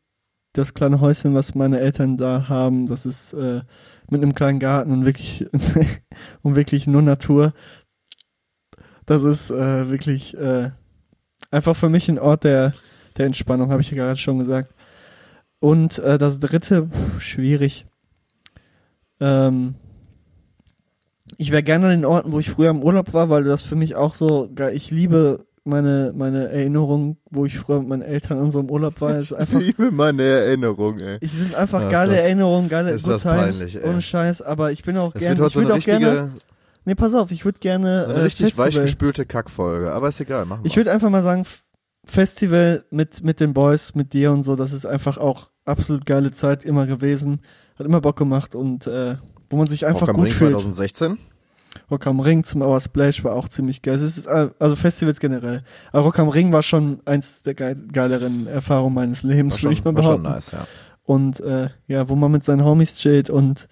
Das kleine Häuschen, was meine Eltern da haben, das ist äh, mit einem kleinen Garten und wirklich, und wirklich nur Natur. Das ist äh, wirklich äh, einfach für mich ein Ort der, der Entspannung, habe ich ja gerade schon gesagt. Und äh, das dritte, pff, schwierig. Ähm, ich wäre gerne an den Orten, wo ich früher im Urlaub war, weil das für mich auch so, ich liebe meine, meine Erinnerung, wo ich früher mit meinen Eltern in so einem Urlaub war. Ist einfach, ich liebe meine Erinnerung, ey. Ich sind einfach geile Erinnerungen, geile Good Times, ohne Scheiß, aber ich bin auch gerne, ich würde auch gerne... Nee, pass auf, ich würde gerne... Eine äh, richtig Festival. Weichgespülte Kackfolge, aber ist egal, machen wir. Ich würde einfach mal sagen, Festival mit, mit den Boys, mit dir und so, das ist einfach auch absolut geile Zeit immer gewesen, hat immer Bock gemacht und äh, wo man sich einfach Rock gut fühlt. Rock am Ring zwanzig sechzehn? Rock am Ring zum Hour Splash war auch ziemlich geil, es ist, also Festivals generell, aber Rock am Ring war schon eins der geil, geileren Erfahrungen meines Lebens, würde ich mal behaupten. War schon nice, ja. Und äh, ja, wo man mit seinen Homies chillt und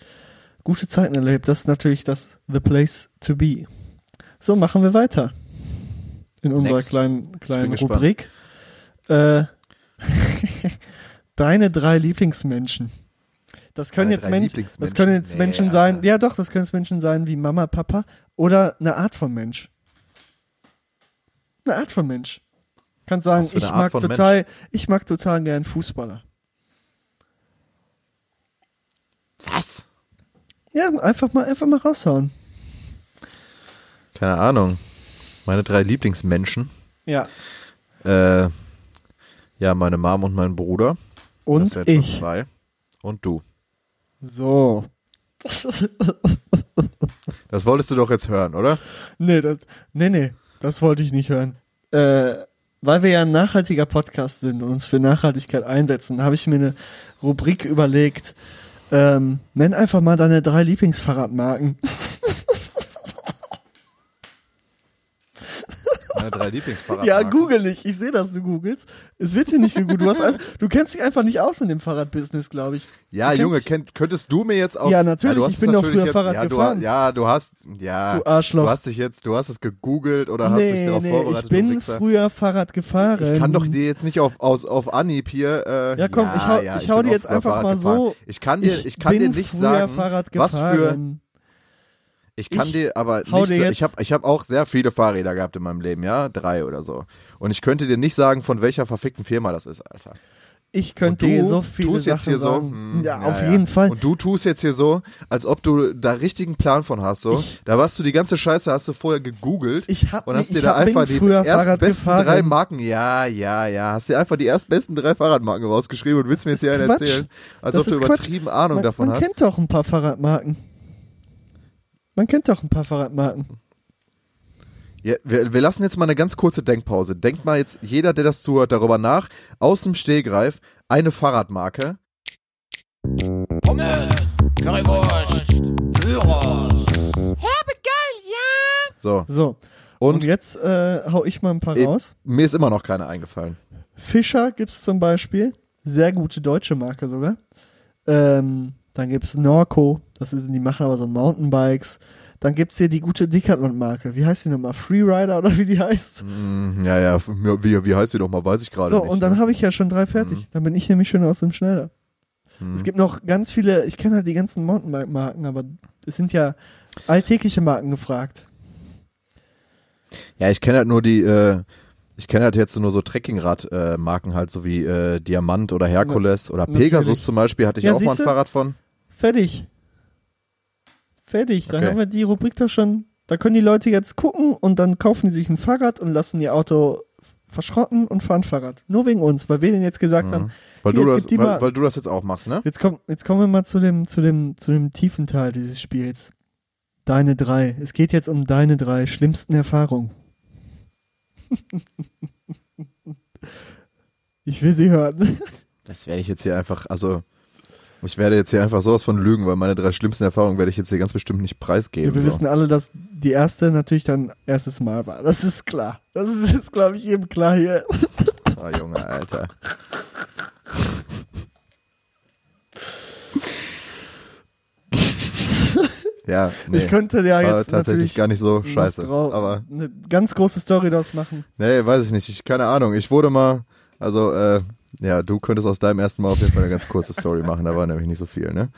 gute Zeiten erlebt, das ist natürlich das the place to be. So, machen wir weiter. In unserer Next. kleinen, kleinen Rubrik. Äh, Deine drei Lieblingsmenschen. Das können, jetzt, Mensch, das können jetzt nee, Menschen Alter. sein, ja doch, das können jetzt Menschen sein wie Mama, Papa oder eine Art von Mensch. Eine Art von Mensch. Ich kann sagen, ich mag, total, ich mag total gern Fußballer. Was? Ja, einfach mal, einfach mal raushauen. Keine Ahnung. Meine drei Lieblingsmenschen. Ja. Äh, ja, meine Mom und mein Bruder. Und das ich. Schon zwei. Und du. So. Das wolltest du doch jetzt hören, oder? Nee, das, nee, nee, das wollte ich nicht hören. Äh, weil wir ja ein nachhaltiger Podcast sind und uns für Nachhaltigkeit einsetzen, habe ich mir eine Rubrik überlegt. Ähm, nenn einfach mal deine drei Lieblingsfahrradmarken. Meine drei deine Lieblingsfahrradmarke? Ja, google ich. Ich sehe, dass du googelst. Es wird hier nicht gegoogelt. Du, du kennst dich einfach nicht aus in dem Fahrradbusiness, glaube ich. Ja, Junge, dich... kennt, könntest du mir jetzt auch... Ja, natürlich. Ja, du hast ich bin doch früher jetzt, Fahrrad ja, gefahren. Du, ja, du hast... Ja, du Arschloch. Du hast dich jetzt... Du hast es gegoogelt oder nee, hast dich darauf nee, vorbereitet? Ich bin früher Fahrrad gefahren. Ich kann doch dir jetzt nicht auf, auf, auf Anhieb hier... Äh, ja, komm, ja, ich hau, ja, ich ich hau dir jetzt einfach Fahrrad mal gefahren. So... Ich kann dir, ich ich kann dir nicht sagen, was für... Ich kann ich dir aber nicht dir ich habe ich hab auch sehr viele Fahrräder gehabt in meinem Leben, ja, drei oder so. Und ich könnte dir nicht sagen, von welcher verfickten Firma das ist, Alter. Ich könnte dir so viele Sachen jetzt hier sagen. So, hm, ja, ja, auf ja. jeden Fall. Und du tust jetzt hier so, als ob du da richtigen Plan von hast, so. Ich, da warst du die ganze Scheiße, hast du vorher gegoogelt ich hab, und hast ich dir da einfach die erstbesten drei Marken, ja, ja, ja, hast dir einfach die erstbesten drei Fahrradmarken rausgeschrieben und willst mir jetzt hier einen erzählen, als das ob du übertrieben Quatsch. Ahnung man, davon man hast. Man kennt doch ein paar Fahrradmarken. Man kennt doch ein paar Fahrradmarken. Ja, wir, wir lassen jetzt mal eine ganz kurze Denkpause. Denkt mal jetzt jeder, der das zuhört, darüber nach. Aus dem Stehgreif eine Fahrradmarke. Pommes, Currywurst, Gyros. Herbe geil, ja. So. so. Und, Und jetzt äh, hau ich mal ein paar raus. Mir ist immer noch keine eingefallen. Fischer gibt's zum Beispiel. Sehr gute deutsche Marke sogar. Ähm... Dann gibt es Norco, das ist, die machen aber so Mountainbikes. Dann gibt es hier die gute Decathlon-Marke. Wie heißt die nochmal? Freerider oder wie die heißt? Mm, ja, ja, wie, wie heißt die nochmal? Weiß ich gerade so, nicht. So, und dann habe ich ja schon drei fertig. Mm. Dann bin ich nämlich schon aus dem Schneider. Mm. Es gibt noch ganz viele, ich kenne halt die ganzen Mountainbike-Marken, aber es sind ja alltägliche Marken gefragt. Ja, ich kenne halt nur die... Äh Ich kenne halt jetzt nur so Trekkingrad-Marken halt, so wie äh, Diamant oder Herkules ja, oder Pegasus natürlich. Zum Beispiel, hatte ich ja, auch mal ein Fahrrad von. Fertig. Fertig, dann okay. haben wir die Rubrik da schon. Da können die Leute jetzt gucken und dann kaufen die sich ein Fahrrad und lassen ihr Auto verschrotten und fahren Fahrrad. Nur wegen uns, weil wir denen jetzt gesagt mhm. haben, weil, hier, du das, weil, weil du das jetzt auch machst, ne? Jetzt, komm, jetzt kommen wir mal zu dem, zu, dem, zu dem tiefen Teil dieses Spiels. Deine drei. Es geht jetzt um deine drei schlimmsten Erfahrungen. Ich will sie hören. Das werde ich jetzt hier einfach, also ich werde jetzt hier einfach sowas von lügen, weil meine drei schlimmsten Erfahrungen werde ich jetzt hier ganz bestimmt nicht preisgeben. Wir so. wissen alle, dass die erste natürlich dein erstes Mal war. Das ist klar. Das ist, ist glaube ich, eben klar hier. Oh, Junge, Alter. Ja, nee. Ich könnte ja war jetzt tatsächlich gar nicht so scheiße, drauf, aber eine ganz große Story daraus machen. Nee, weiß ich nicht, ich, keine Ahnung. Ich wurde mal, also äh, ja, du könntest aus deinem ersten Mal auf jeden Fall eine ganz kurze Story machen. Da war nämlich nicht so viel, ne?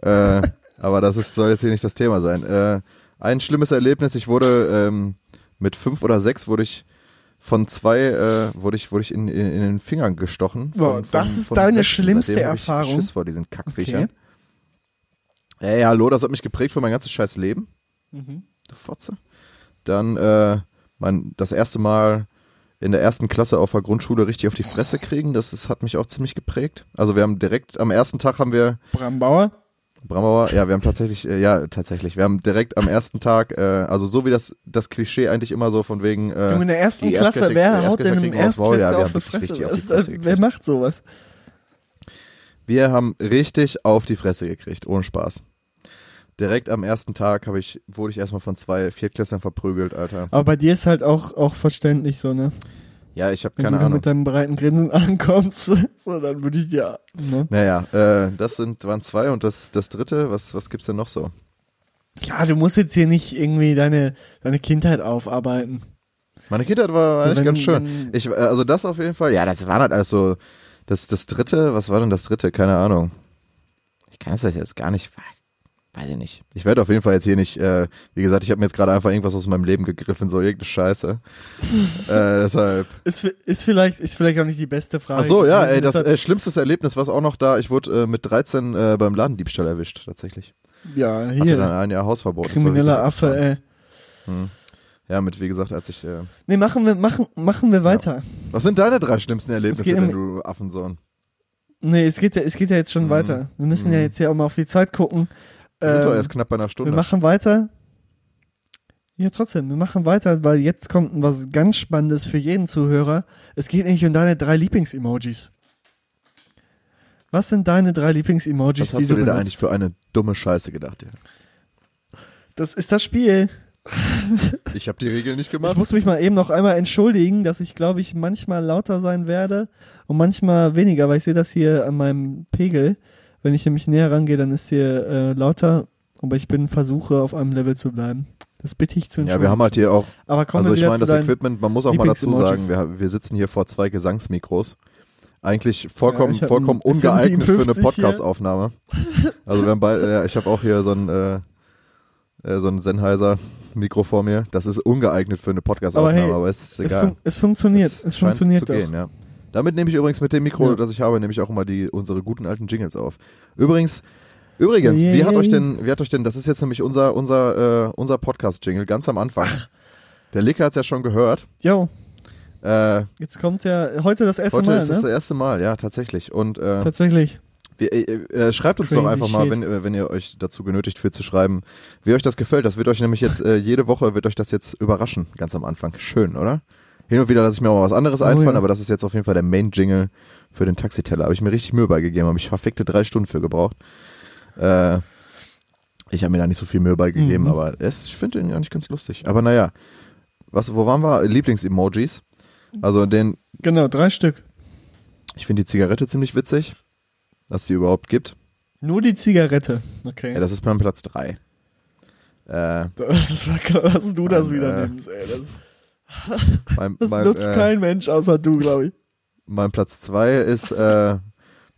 Äh, aber das ist, soll jetzt hier nicht das Thema sein. Äh, ein schlimmes Erlebnis. Ich wurde ähm, mit fünf oder sechs wurde ich von zwei äh, wurde ich wurde ich in, in, in den Fingern gestochen. Von, wow, das von, ist von deine Rechten. Schlimmste Seitdem Erfahrung. Ich Schiss vor diesen Kackviechern. Okay. Ey, hallo, das hat mich geprägt für mein ganzes scheiß Leben. Mhm. Du Fotze. Dann äh, mein, das erste Mal in der ersten Klasse auf der Grundschule richtig auf die Fresse kriegen, das, das hat mich auch ziemlich geprägt. Also wir haben direkt, am ersten Tag haben wir... Brambauer? Brambauer, ja, wir haben tatsächlich, äh, ja, tatsächlich, wir haben direkt am ersten Tag, äh, also so wie das, das Klischee eigentlich immer so von wegen... Äh, Junge, in der ersten Klasse, wer haut denn im Erstklässler auf die Fresse? Wer macht sowas? Wir haben richtig auf die Fresse gekriegt, ohne Spaß. Direkt am ersten Tag habe ich, wurde ich erstmal von zwei Viertklässlern verprügelt, Alter. Aber bei dir ist halt auch, auch verständlich so, ne? Ja, ich habe keine Ahnung. Wenn du da mit deinem breiten Grinsen ankommst, so, dann würde ich dir, ne? Naja, äh, das sind, waren zwei und das, das dritte, was, was gibt's denn noch so? Ja, du musst jetzt hier nicht irgendwie deine, deine Kindheit aufarbeiten. Meine Kindheit war eigentlich wenn, ganz schön. Ich, also das auf jeden Fall, ja, das waren halt alles so, das, das dritte, was war denn das dritte? Keine Ahnung. Ich kann das jetzt gar nicht, weiß ich nicht. Ich werde auf jeden Fall jetzt hier nicht, äh, wie gesagt, ich habe mir jetzt gerade einfach irgendwas aus meinem Leben gegriffen, so irgendeine Scheiße. äh, deshalb. Ist, ist, vielleicht, ist vielleicht auch nicht die beste Frage. Ach so, ja, ey, das äh, schlimmste Erlebnis war es auch noch da. Ich wurde äh, mit dreizehn äh, beim Ladendiebstahl erwischt, tatsächlich. Ja, hier. Hatte dann ein Jahr Hausverbot. Krimineller Affe, ey. Hm. Ja, mit, wie gesagt, als ich... Äh, nee, machen wir, machen, machen wir weiter. Ja. Was sind deine drei schlimmsten Erlebnisse, denn du Affensohn? Nee, es geht ja, es geht ja jetzt schon mhm. weiter. Wir müssen mhm. ja jetzt hier auch mal auf die Zeit gucken. Wir sind ähm, doch erst knapp bei einer Stunde. Wir machen weiter. Ja, trotzdem, wir machen weiter, weil jetzt kommt was ganz Spannendes für jeden Zuhörer. Es geht nämlich um deine drei Lieblings-Emojis. Was sind deine drei Lieblings-Emojis, die du benutzt? Was hast du dir da eigentlich für eine dumme Scheiße gedacht, ja? Das ist das Spiel. Ich habe die Regeln nicht gemacht. Ich muss mich mal eben noch einmal entschuldigen, dass ich, glaube ich, manchmal lauter sein werde und manchmal weniger, weil ich sehe das hier an meinem Pegel. Wenn ich nämlich näher rangehe, dann ist hier äh, lauter, aber ich bin versuche, auf einem Level zu bleiben. Das bitte ich zu entschuldigen. Ja, wir haben halt hier auch, aber also ich meine, das Equipment, man muss auch mal dazu sagen, wir, wir sitzen hier vor zwei Gesangsmikros. Eigentlich vollkommen, ja, vollkommen ein, ungeeignet für eine Podcast-Aufnahme. Also wir haben beide, ja, ich habe auch hier so ein... Äh, so ein Sennheiser-Mikro vor mir. Das ist ungeeignet für eine Podcast-Aufnahme, aber, hey, aber es ist egal. Es, fun- es funktioniert, es, es funktioniert doch. Gehen, ja. Damit nehme ich übrigens mit dem Mikro, ja. das ich habe, nehme ich auch immer die, unsere guten alten Jingles auf. Übrigens, übrigens, yeah. wie hat euch denn, wie hat euch denn, das ist jetzt nämlich unser, unser, äh, unser Podcast-Jingle, ganz am Anfang. Ach. Der Leke hat es ja schon gehört. Jo. Äh, jetzt kommt ja, heute das erste heute Mal, Heute ist ne? das erste Mal, ja, tatsächlich. Und, äh, tatsächlich. Wir, äh, äh, schreibt uns Crazy doch einfach mal, wenn, äh, wenn ihr euch dazu genötigt fühlt zu schreiben, wie euch das gefällt. Das wird euch nämlich jetzt, äh, jede Woche wird euch das jetzt überraschen, ganz am Anfang. Schön, oder? Hin und wieder lasse ich mir auch mal was anderes oh, einfallen, ja. aber das ist jetzt auf jeden Fall der Main-Jingle für den Taxiteller. Habe ich mir richtig Mühe beigegeben, habe ich verfickte drei Stunden für gebraucht. Äh, ich habe mir da nicht so viel Mühe beigegeben, mhm. aber es, ich finde ihn eigentlich ganz lustig. Aber naja, was, wo waren wir? Lieblings-Emojis. Also den... Genau, drei Stück. Ich finde die Zigarette ziemlich witzig. Dass die überhaupt gibt. Nur die Zigarette. Okay. Ja, das ist beim Platz drei. Äh, das war klar, dass du mein, das wieder äh, nimmst, ey. Das, mein, das mein, nutzt äh, kein Mensch außer du, glaube ich. Mein Platz zwei ist, äh,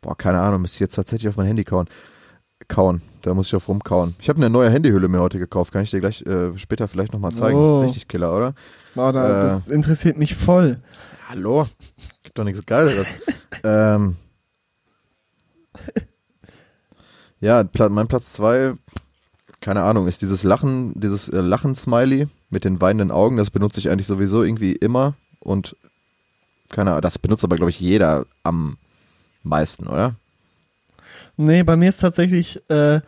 boah, keine Ahnung, müsste ich jetzt tatsächlich auf mein Handy kauen. Kauen, da muss ich auf rumkauen. Ich habe eine neue Handyhülle mir heute gekauft, kann ich dir gleich äh, später vielleicht nochmal zeigen. Oh. Richtig Killer, oder? Oh, da, äh, das interessiert mich voll. Hallo, gibt doch nichts Geileres. ähm, Ja, mein Platz zwei, keine Ahnung, ist dieses Lachen, dieses Lachen-Smiley mit den weinenden Augen, das benutze ich eigentlich sowieso irgendwie immer und keine Ahnung, das benutzt aber glaube ich jeder am meisten, oder? Nee, bei mir ist tatsächlich äh,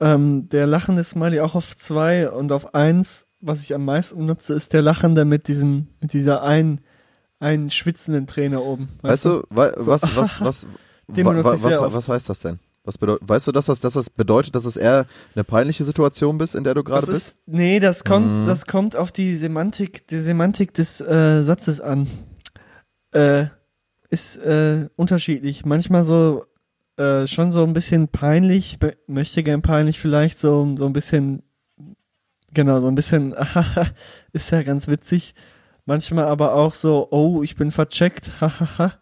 ähm, der lachende Smiley auch auf zwei und auf eins, was ich am meisten nutze, ist der lachende mit diesem, mit dieser einen, einen schwitzenden Träne oben. Weißt, weißt du, wa- so. was, was, was, Den wa- wa- was, was heißt das denn? Was bedeu- weißt du, dass das, dass das bedeutet, dass es eher eine peinliche Situation bist, in der du gerade bist? Ist, nee, das kommt, mhm. das kommt auf die Semantik, die Semantik des äh, Satzes an. Äh, ist äh, unterschiedlich. Manchmal so äh, schon so ein bisschen peinlich, be- möchte gern peinlich vielleicht, so, so ein bisschen, genau, so ein bisschen, ist ja ganz witzig. Manchmal aber auch so, oh, ich bin vercheckt, hahaha.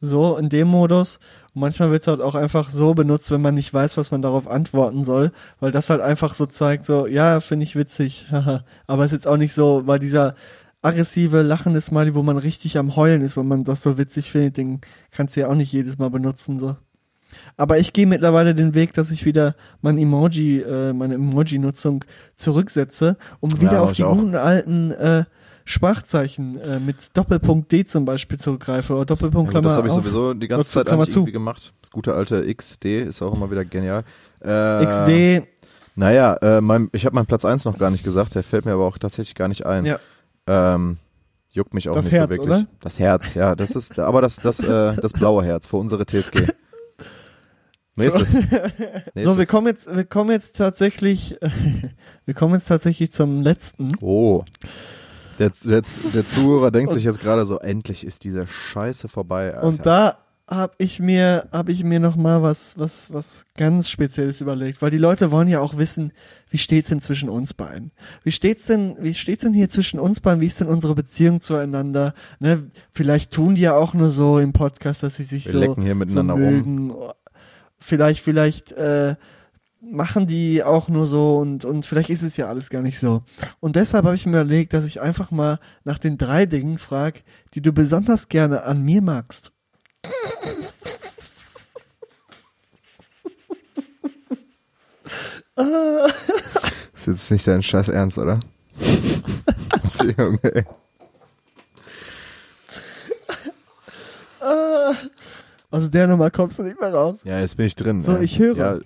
So in dem Modus. Und manchmal wird es halt auch einfach so benutzt, wenn man nicht weiß, was man darauf antworten soll, weil das halt einfach so zeigt, so, ja, finde ich witzig, aber es ist jetzt auch nicht so, weil dieser aggressive, lachende Smiley, wo man richtig am Heulen ist, wenn man das so witzig findet, den kannst du ja auch nicht jedes Mal benutzen, so. Aber ich gehe mittlerweile den Weg, dass ich wieder mein Emoji, äh, meine Emoji-Nutzung zurücksetze, um wieder ja, auf die auch. guten alten, äh, Sprachzeichen äh, mit Doppelpunkt D zum Beispiel zurückgreife oder Doppelpunkt Klammer ja, das habe ich sowieso die ganze Zeit eigentlich irgendwie gemacht. Das gute alte X D ist auch immer wieder genial. Äh, X D. Naja, äh, mein, ich habe meinen Platz eins noch gar nicht gesagt, der fällt mir aber auch tatsächlich gar nicht ein. Ja. Ähm, juckt mich auch das nicht Herz, so wirklich. Oder? Das Herz, ja. Das ist, aber das, das, äh, das blaue Herz für unsere T S G. Nächstes. Nächstes. So, wir kommen jetzt, wir kommen jetzt tatsächlich, wir kommen jetzt tatsächlich zum letzten. Oh. Der, der, der Zuhörer denkt und, sich jetzt gerade so, endlich ist diese Scheiße vorbei, Alter. Und da habe ich mir, hab ich mir nochmal was, was, was ganz Spezielles überlegt, weil die Leute wollen ja auch wissen, wie steht's denn zwischen uns beiden? Wie steht's denn, wie steht's denn hier zwischen uns beiden? Wie ist denn unsere Beziehung zueinander? Ne? Vielleicht tun die ja auch nur so im Podcast, dass sie sich Wir so, lecken hier miteinander so mögen. Rum. Vielleicht, vielleicht, äh, machen die auch nur so und, und vielleicht ist es ja alles gar nicht so. Und deshalb habe ich mir überlegt, dass ich einfach mal nach den drei Dingen frage, die du besonders gerne an mir magst. Ist jetzt nicht dein Scheiß Ernst, oder? Junge, ey. Aus der Nummer kommst du nicht mehr raus. Ja, jetzt bin ich drin. So, ja. Ich höre. Ja.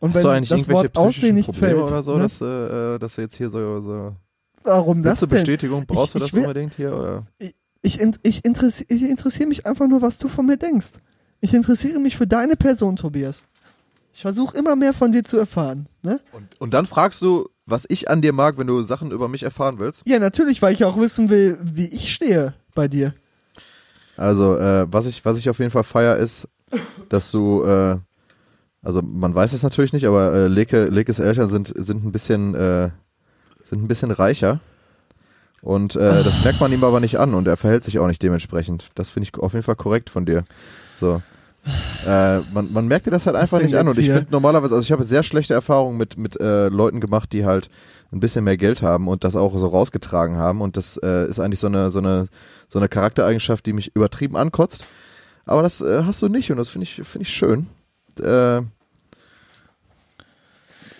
Und wenn Hast du eigentlich das irgendwelche Wort Aussehen nicht Probleme fällt, oder so, ne? dass, äh, dass du jetzt hier so, so Warum das denn? Bestätigung, brauchst ich, du das ich will, unbedingt hier? Oder? Ich, ich, ich interessiere ich interessier mich einfach nur, was du von mir denkst. Ich interessiere mich für deine Person, Tobias. Ich versuche immer mehr von dir zu erfahren. Ne? Und, und dann fragst du, was ich an dir mag, wenn du Sachen über mich erfahren willst? Ja, natürlich, weil ich auch wissen will, wie ich stehe bei dir. Also, äh, was ich, was ich auf jeden Fall feier ist, dass du, äh, also man weiß es natürlich nicht, aber äh, Leke, Lekes Eltern sind, sind ein bisschen, äh, sind ein bisschen reicher. Und äh, das merkt man ihm aber nicht an und er verhält sich auch nicht dementsprechend. Das finde ich auf jeden Fall korrekt von dir. So. Äh, man, man merkt dir das halt einfach nicht an und ich finde normalerweise, also ich habe sehr schlechte Erfahrungen mit, mit äh, Leuten gemacht, die halt ein bisschen mehr Geld haben und das auch so rausgetragen haben und das äh, ist eigentlich so eine, so eine, so eine Charaktereigenschaft, die mich übertrieben ankotzt, aber das äh, hast du nicht und das finde ich, finde ich schön. Äh,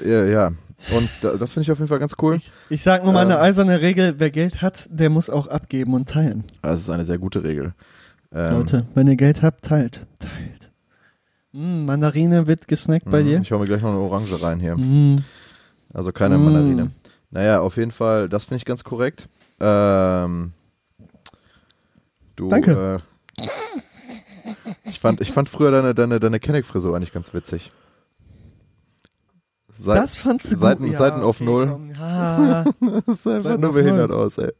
ja, ja. Und das finde ich auf jeden Fall ganz cool. Ich, ich sage nur mal eine äh, eiserne Regel, wer Geld hat, der muss auch abgeben und teilen. Das ist eine sehr gute Regel. Ähm, Leute, wenn ihr Geld habt, teilt. Teilt. Mm, Mandarine wird gesnackt bei mm, dir. Ich hau mir gleich noch eine Orange rein hier. Mm. Also keine mm. Mandarine. Naja, auf jeden Fall, das finde ich ganz korrekt. Ähm, du, Danke. Äh, ich, fand, ich fand früher deine, deine, deine Kenneck-Frisur eigentlich ganz witzig. Seit, das fandst du Seiten, gut. Ja, Seiten auf okay, Null. Ah, das sah einfach nur behindert null. Aus, ey.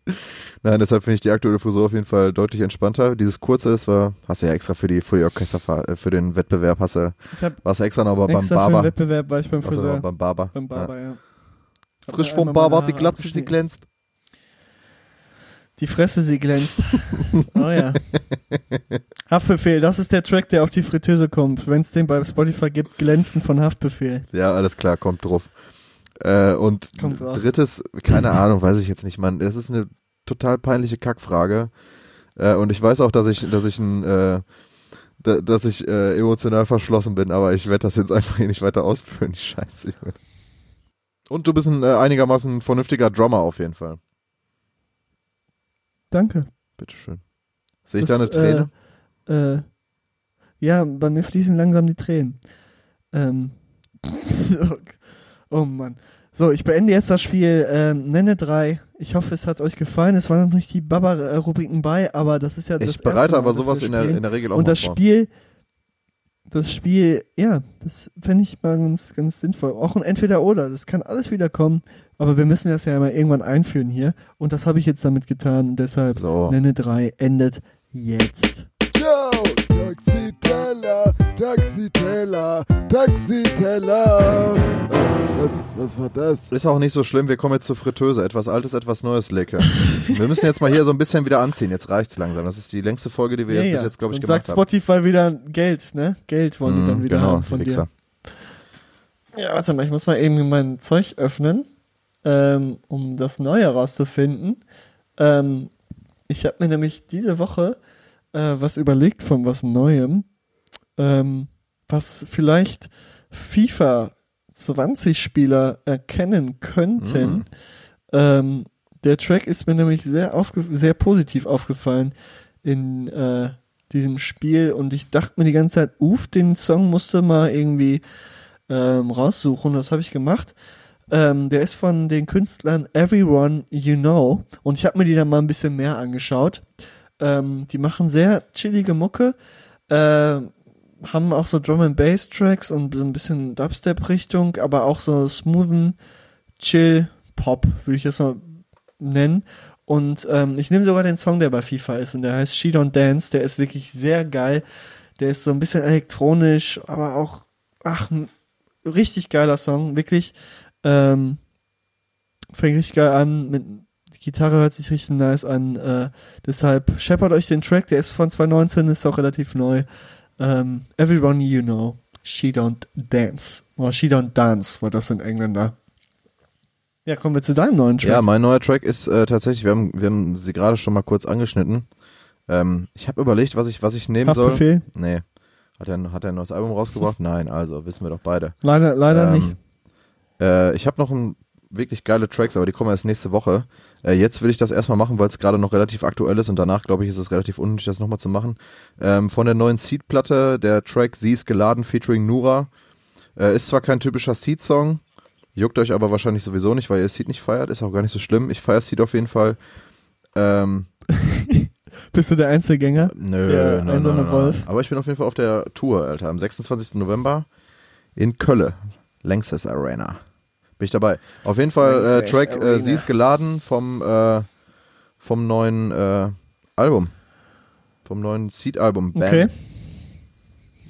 Nein, deshalb finde ich die aktuelle Frisur auf jeden Fall deutlich entspannter. Dieses kurze, das war, hast du ja extra für die, für die Orchester, für den Wettbewerb, hast du, warst du extra noch aber extra beim Barber. Für den Wettbewerb war ich beim Friseur. Beim Barber. Beim Barber, ja. ja. Frisch vom Barber, die Glatze, sie glänzt. Die Fresse, sie glänzt. Oh ja. Haftbefehl, das ist der Track, der auf die Fritteuse kommt. Wenn es den bei Spotify gibt, Glänzen von Haftbefehl. Ja, alles klar, kommt drauf. Äh, und kommt drittes, keine Ahnung, weiß ich jetzt nicht, Mann. Das ist eine total peinliche Kackfrage. Äh, und ich weiß auch, dass ich, dass ich ein, äh, da, dass ich äh, emotional verschlossen bin, aber ich werde das jetzt einfach hier nicht weiter ausführen. Die Scheiße. Und du bist ein äh, einigermaßen vernünftiger Drummer auf jeden Fall. Danke. Bitteschön. Sehe ich das, da eine Träne? Äh, äh, ja, bei mir fließen langsam die Tränen. Ähm, oh Mann. So, ich beende jetzt das Spiel. Ähm, nenne drei. Ich hoffe, es hat euch gefallen. Es waren noch nicht die Baba-Rubriken bei, aber das ist ja das. Ich bereite erste Mal, aber sowas in der, in der Regel auch. Und das Spiel, das Spiel, ja, das fände ich mal ganz, ganz sinnvoll. Auch ein Entweder-Oder. Das kann alles wieder kommen. Aber wir müssen das ja mal irgendwann einführen hier. Und das habe ich jetzt damit getan. Und deshalb so. Nenne drei endet jetzt. Ciao, Taxi-Teller, Taxi-Teller, Taxi-Teller. Was, was war das? Ist auch nicht so schlimm. Wir kommen jetzt zur Fritteuse. Etwas Altes, etwas Neues, Leke. Wir müssen jetzt mal hier so ein bisschen wieder anziehen. Jetzt reicht's langsam. Das ist die längste Folge, die wir ja, bis ja. jetzt, glaube ich, gemacht sagt haben. Sagt Spotify wieder Geld, ne? Geld wollen die mmh, dann wieder genau, haben von Fixer. Dir. Ja, warte mal, ich muss mal eben mein Zeug öffnen, ähm, um das Neue rauszufinden. Ähm, ich habe mir nämlich diese Woche äh, was überlegt von was Neuem, ähm, was vielleicht FIFA zwanzig Spieler erkennen könnten. Mhm. Ähm, der Track ist mir nämlich sehr, aufge- sehr positiv aufgefallen in äh, diesem Spiel und ich dachte mir die ganze Zeit, uff, den Song musste mal irgendwie Ähm, raussuchen, das habe ich gemacht. Ähm, der ist von den Künstlern Everyone You Know und ich habe mir die dann mal ein bisschen mehr angeschaut. Ähm, die machen sehr chillige Mucke, ähm, haben auch so Drum-and-Bass-Tracks und so ein bisschen Dubstep-Richtung, aber auch so smoothen Chill-Pop, würde ich das mal nennen. Und ähm, ich nehme sogar den Song, der bei FIFA ist und der heißt She Don't Dance, der ist wirklich sehr geil. Der ist so ein bisschen elektronisch, aber auch ach, richtig geiler Song, wirklich. Ähm, fängt richtig geil an. Mit, die Gitarre hört sich richtig nice an. Äh, deshalb scheppert euch den Track, der ist von zwanzig neunzehn, ist auch relativ neu. Ähm, Everyone You Know, She Don't Dance. Oder She Don't Dance, war das in Engländer. Ja, kommen wir zu deinem neuen Track. Ja, mein neuer Track ist äh, tatsächlich, wir haben, wir haben sie gerade schon mal kurz angeschnitten. Ähm, ich habe überlegt, was ich, was ich nehmen soll. Haftbefehl? Nee. Hat er, hat er ein neues Album rausgebracht? Nein, also wissen wir doch beide. Leider, leider ähm, nicht. Äh, ich habe noch ein, wirklich geile Tracks, aber die kommen erst nächste Woche. Äh, jetzt will ich das erstmal machen, weil es gerade noch relativ aktuell ist und danach, glaube ich, ist es relativ unnötig, das nochmal zu machen. Ähm, von der neuen Seed-Platte, der Track Sie ist geladen featuring Nura. Äh, ist zwar kein typischer Seed-Song, juckt euch aber wahrscheinlich sowieso nicht, weil ihr Seed nicht feiert. Ist auch gar nicht so schlimm. Ich feiere Seed auf jeden Fall. Ähm... Bist du der Einzelgänger? Nö, der nein, einsame nein, nein, Wolf. Nein. Aber ich bin auf jeden Fall auf der Tour, Alter. Am sechsundzwanzigsten November in Kölle. Lanxess Arena. Bin ich dabei. Auf jeden Fall äh, Track äh, Sie ist geladen vom, äh, vom neuen äh, Album. Vom neuen Seed-Album. Bam. Okay.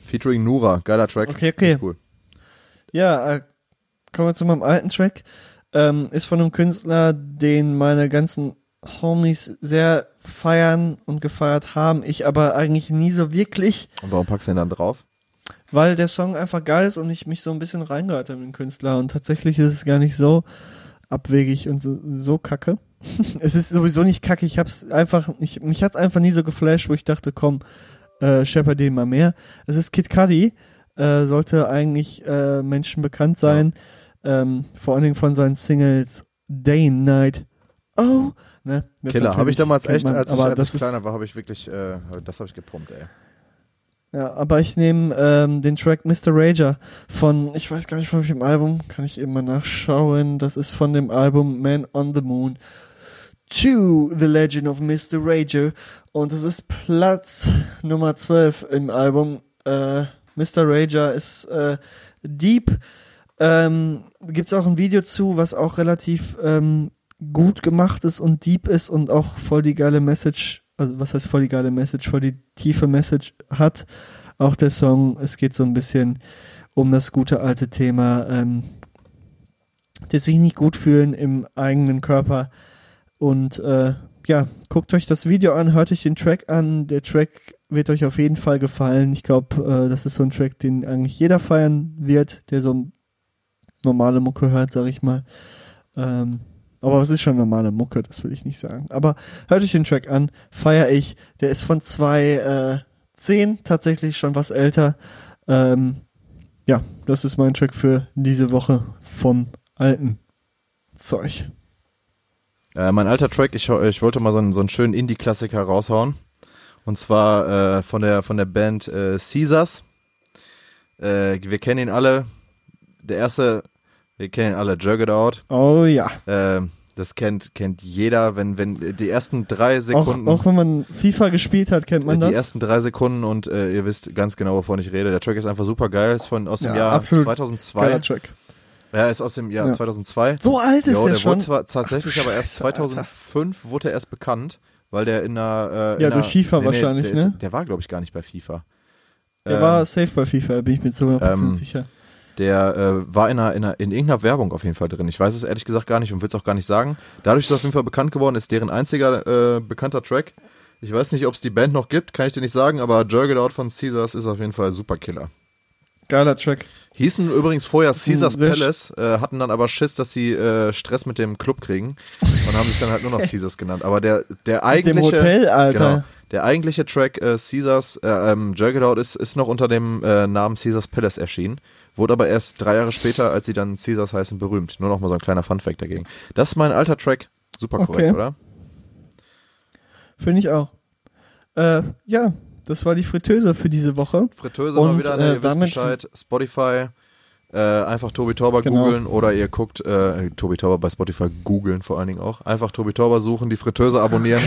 Featuring Nura. Geiler Track. Okay, okay. Cool. Ja, äh, kommen wir zu meinem alten Track. Ähm, ist von einem Künstler, den meine ganzen Homies sehr feiern und gefeiert haben. Ich aber eigentlich nie so wirklich. Und warum packst du den dann drauf? Weil der Song einfach geil ist und ich mich so ein bisschen reingehört habe in den Künstler. Und tatsächlich ist es gar nicht so abwegig und so, so kacke. Es ist sowieso nicht kacke. Ich hab's einfach, ich, mich hat's einfach nie so geflasht, wo ich dachte, komm, äh, schepper den mal mehr. Es ist Kid Cudi, äh, sollte eigentlich äh, Menschen bekannt sein. Ja. Ähm, vor allen Dingen von seinen Singles Day and Night. Oh, ne? Killer, habe ich damals echt, man, als ich, als ich kleiner war, habe ich wirklich, äh, das habe ich gepumpt, ey. Ja, aber ich nehme ähm, den Track Mister Rager von, ich weiß gar nicht von welchem Album, kann ich eben mal nachschauen, das ist von dem Album Man on the Moon to the Legend of Mister Rager und es ist Platz Nummer zwölf im Album. äh, Mister Rager ist äh, deep, ähm, gibt es auch ein Video zu, was auch relativ ähm, gut gemacht ist und deep ist und auch voll die geile Message. Also was heißt voll die geile Message, voll die tiefe Message hat. Auch der Song, es geht so ein bisschen um das gute alte Thema, ähm, das sich nicht gut fühlen im eigenen Körper. Und äh, ja, guckt euch das Video an, hört euch den Track an. Der Track wird euch auf jeden Fall gefallen. Ich glaube, äh, das ist so ein Track, den eigentlich jeder feiern wird, der so normale Mucke hört, sag ich mal. Ähm, Aber es ist schon normale Mucke, das will ich nicht sagen. Aber hört euch den Track an, feier ich. Der ist von zwanzig zehn, tatsächlich schon was älter. Ähm, ja, das ist mein Track für diese Woche vom alten Zeug. Äh, mein alter Track, ich, ich wollte mal so einen, so einen schönen Indie-Klassiker raushauen. Und zwar äh, von, der, von der Band äh, Caesars. Äh, wir kennen ihn alle. Der erste... Wir kennen alle Jerk It Out. Oh ja. Äh, das kennt kennt jeder, wenn wenn die ersten drei Sekunden. Auch, auch wenn man FIFA gespielt hat, kennt man äh, das. Die ersten drei Sekunden und äh, ihr wisst ganz genau, wovon ich rede. Der Track ist einfach super geil. Ist von aus dem ja, Jahr zweitausendzwei. Geiler Track. Ja, ist aus dem Jahr ja. zweitausendzwei. So alt ist jo, der, der schon. Wurde tatsächlich, ach, aber erst zweitausendfünf Alter. Wurde er erst bekannt, weil der in einer äh, in ja durch einer, FIFA nee, wahrscheinlich. Der, ne? Ist, der war glaube ich gar nicht bei FIFA. Der ähm, war safe bei FIFA, bin ich mir zu hundert Prozent ähm, sicher. Der äh, war in, einer, in, einer, in irgendeiner Werbung auf jeden Fall drin. Ich weiß es ehrlich gesagt gar nicht und will es auch gar nicht sagen. Dadurch ist es auf jeden Fall bekannt geworden, ist deren einziger äh, bekannter Track. Ich weiß nicht, ob es die Band noch gibt, kann ich dir nicht sagen, aber Jerk It Out von Caesars ist auf jeden Fall super Killer. Geiler Track. Hießen übrigens vorher Caesars Palace, äh, hatten dann aber Schiss, dass sie äh, Stress mit dem Club kriegen und haben sich dann halt nur noch Caesars genannt. Aber der, der eigentliche... Mit dem Hotel, Alter. Genau, der eigentliche Track äh, Caesars, äh, ähm, Jerk It Out, ist, ist noch unter dem äh, Namen Caesars Palace erschienen. Wurde aber erst drei Jahre später, als sie dann Caesars heißen, berühmt. Nur noch mal so ein kleiner Funfact dagegen. Das ist mein alter Track. Super korrekt, okay. Oder? Finde ich auch. Äh, ja, das war die Fritteuse für diese Woche. Fritteuse und, mal wieder, ne, ihr äh, wisst Bescheid. Spotify, äh, einfach Tobi Torber genau. googeln oder ihr guckt, äh, Tobi Torber bei Spotify googeln vor allen Dingen auch. Einfach Tobi Torber suchen, die Fritteuse abonnieren,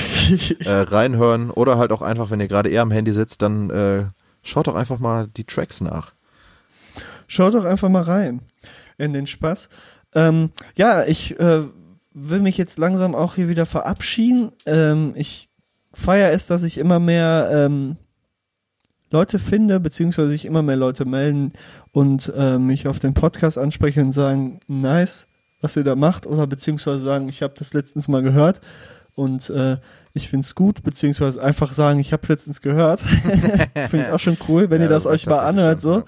äh, reinhören oder halt auch einfach, wenn ihr gerade eher am Handy sitzt, dann äh, schaut doch einfach mal die Tracks nach. Schaut doch einfach mal rein in den Spaß. Ähm, ja, ich äh, will mich jetzt langsam auch hier wieder verabschieden. Ähm, ich feiere es, dass ich immer mehr ähm, Leute finde, beziehungsweise sich immer mehr Leute melden und äh, mich auf den Podcast ansprechen und sagen, nice, was ihr da macht, oder beziehungsweise sagen, ich habe das letztens mal gehört und äh, ich find's gut, beziehungsweise einfach sagen, ich hab's letztens gehört. Finde ich auch schon cool, wenn ja, ihr das, das euch mal anhört, schon, so. Ja.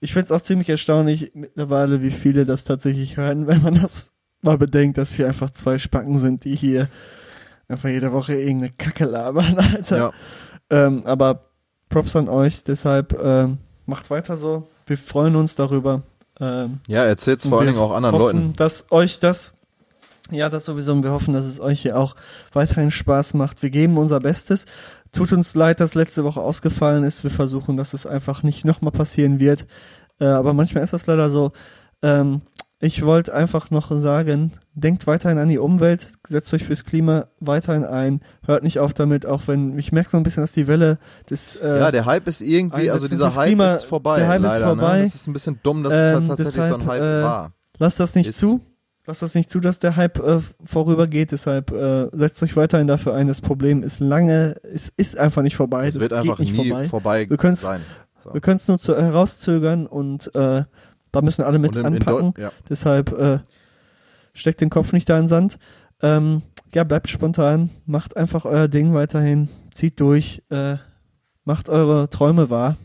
Ich finde es auch ziemlich erstaunlich mittlerweile, wie viele das tatsächlich hören, wenn man das mal bedenkt, dass wir einfach zwei Spacken sind, die hier einfach jede Woche irgendeine Kacke labern, Alter. Ja. Ähm, aber Props an euch, deshalb ähm, macht weiter so. Wir freuen uns darüber. Ähm, ja, erzählt's vor allen Dingen auch anderen hoffen, Leuten. Dass euch das, ja, das sowieso, und wir hoffen, dass es euch hier auch weiterhin Spaß macht. Wir geben unser Bestes. Tut uns leid, dass letzte Woche ausgefallen ist. Wir versuchen, dass es einfach nicht nochmal passieren wird. Äh, aber manchmal ist das leider so. Ähm, ich wollte einfach noch sagen, denkt weiterhin an die Umwelt, setzt euch fürs Klima weiterhin ein, hört nicht auf damit, auch wenn, ich merke so ein bisschen, dass die Welle des... Äh, ja, der Hype ist irgendwie, also dieser Hype Klima, ist vorbei. Der Hype leider, ist vorbei. Ne? Das ist ein bisschen dumm, dass ähm, es halt tatsächlich deshalb, so ein Hype äh, war. Lass das nicht ist. zu. Lass das nicht zu, dass der Hype äh, vorübergeht. Deshalb äh, setzt euch weiterhin dafür ein. Das Problem ist lange, es ist einfach nicht vorbei. Es das wird einfach nicht nie vorbei, vorbei wir können's, sein. So. Wir können es nur zu, herauszögern und äh, da müssen alle mit in, anpacken. In Deu- ja. Deshalb äh, steckt den Kopf nicht da in den Sand. Ähm, ja, bleibt spontan. Macht einfach euer Ding weiterhin. Zieht durch. Äh, macht eure Träume wahr.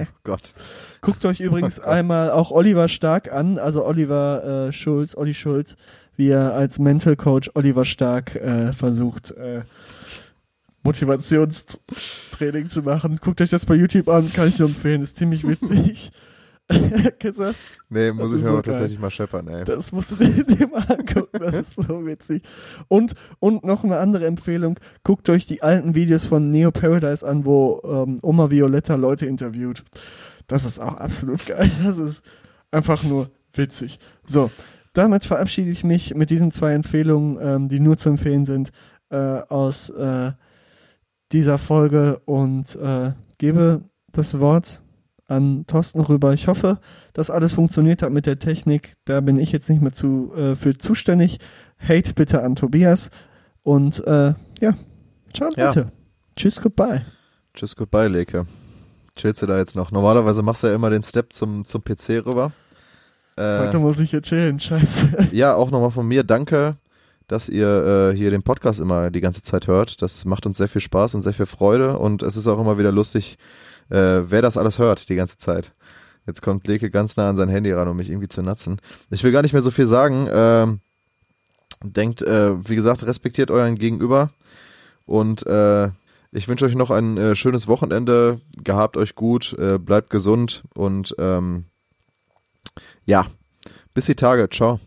Oh Gott. Guckt euch übrigens oh einmal auch Oliver Stark an, also Oliver äh, Schulz, Olli Schulz, wie er als Mental Coach Oliver Stark äh, versucht, äh, Motivationstraining zu machen. Guckt euch das bei YouTube an, kann ich nur empfehlen, ist ziemlich witzig. Kennst du das? Nee, muss das ich mir so aber geil. tatsächlich mal scheppern, ey. Das musst du dir, dir mal angucken, das ist so witzig. Und, und noch eine andere Empfehlung, guckt euch die alten Videos von Neo Paradise an, wo ähm, Oma Violetta Leute interviewt. Das ist auch absolut geil. Das ist einfach nur witzig. So, damit verabschiede ich mich mit diesen zwei Empfehlungen, ähm, die nur zu empfehlen sind, äh, aus äh, dieser Folge und äh, gebe das Wort an Thorsten rüber. Ich hoffe, dass alles funktioniert hat mit der Technik. Da bin ich jetzt nicht mehr zu, äh, für zuständig. Hate bitte an Tobias. Und äh, ja, ciao Leute. Ja. Tschüss, goodbye. Tschüss, goodbye, Leke. Chillst du da jetzt noch? Normalerweise machst du ja immer den Step zum, zum P C rüber. Äh, Heute muss ich jetzt chillen, scheiße. Ja, auch nochmal von mir. Danke, dass ihr äh, hier den Podcast immer die ganze Zeit hört. Das macht uns sehr viel Spaß und sehr viel Freude. Und es ist auch immer wieder lustig, äh, wer das alles hört die ganze Zeit. Jetzt kommt Leke ganz nah an sein Handy ran, um mich irgendwie zu natzen. Ich will gar nicht mehr so viel sagen. Ähm, denkt, äh, wie gesagt, respektiert euren Gegenüber. Und äh, ich wünsche euch noch ein äh, schönes Wochenende, gehabt euch gut, äh, bleibt gesund und ähm, ja, bis die Tage, ciao.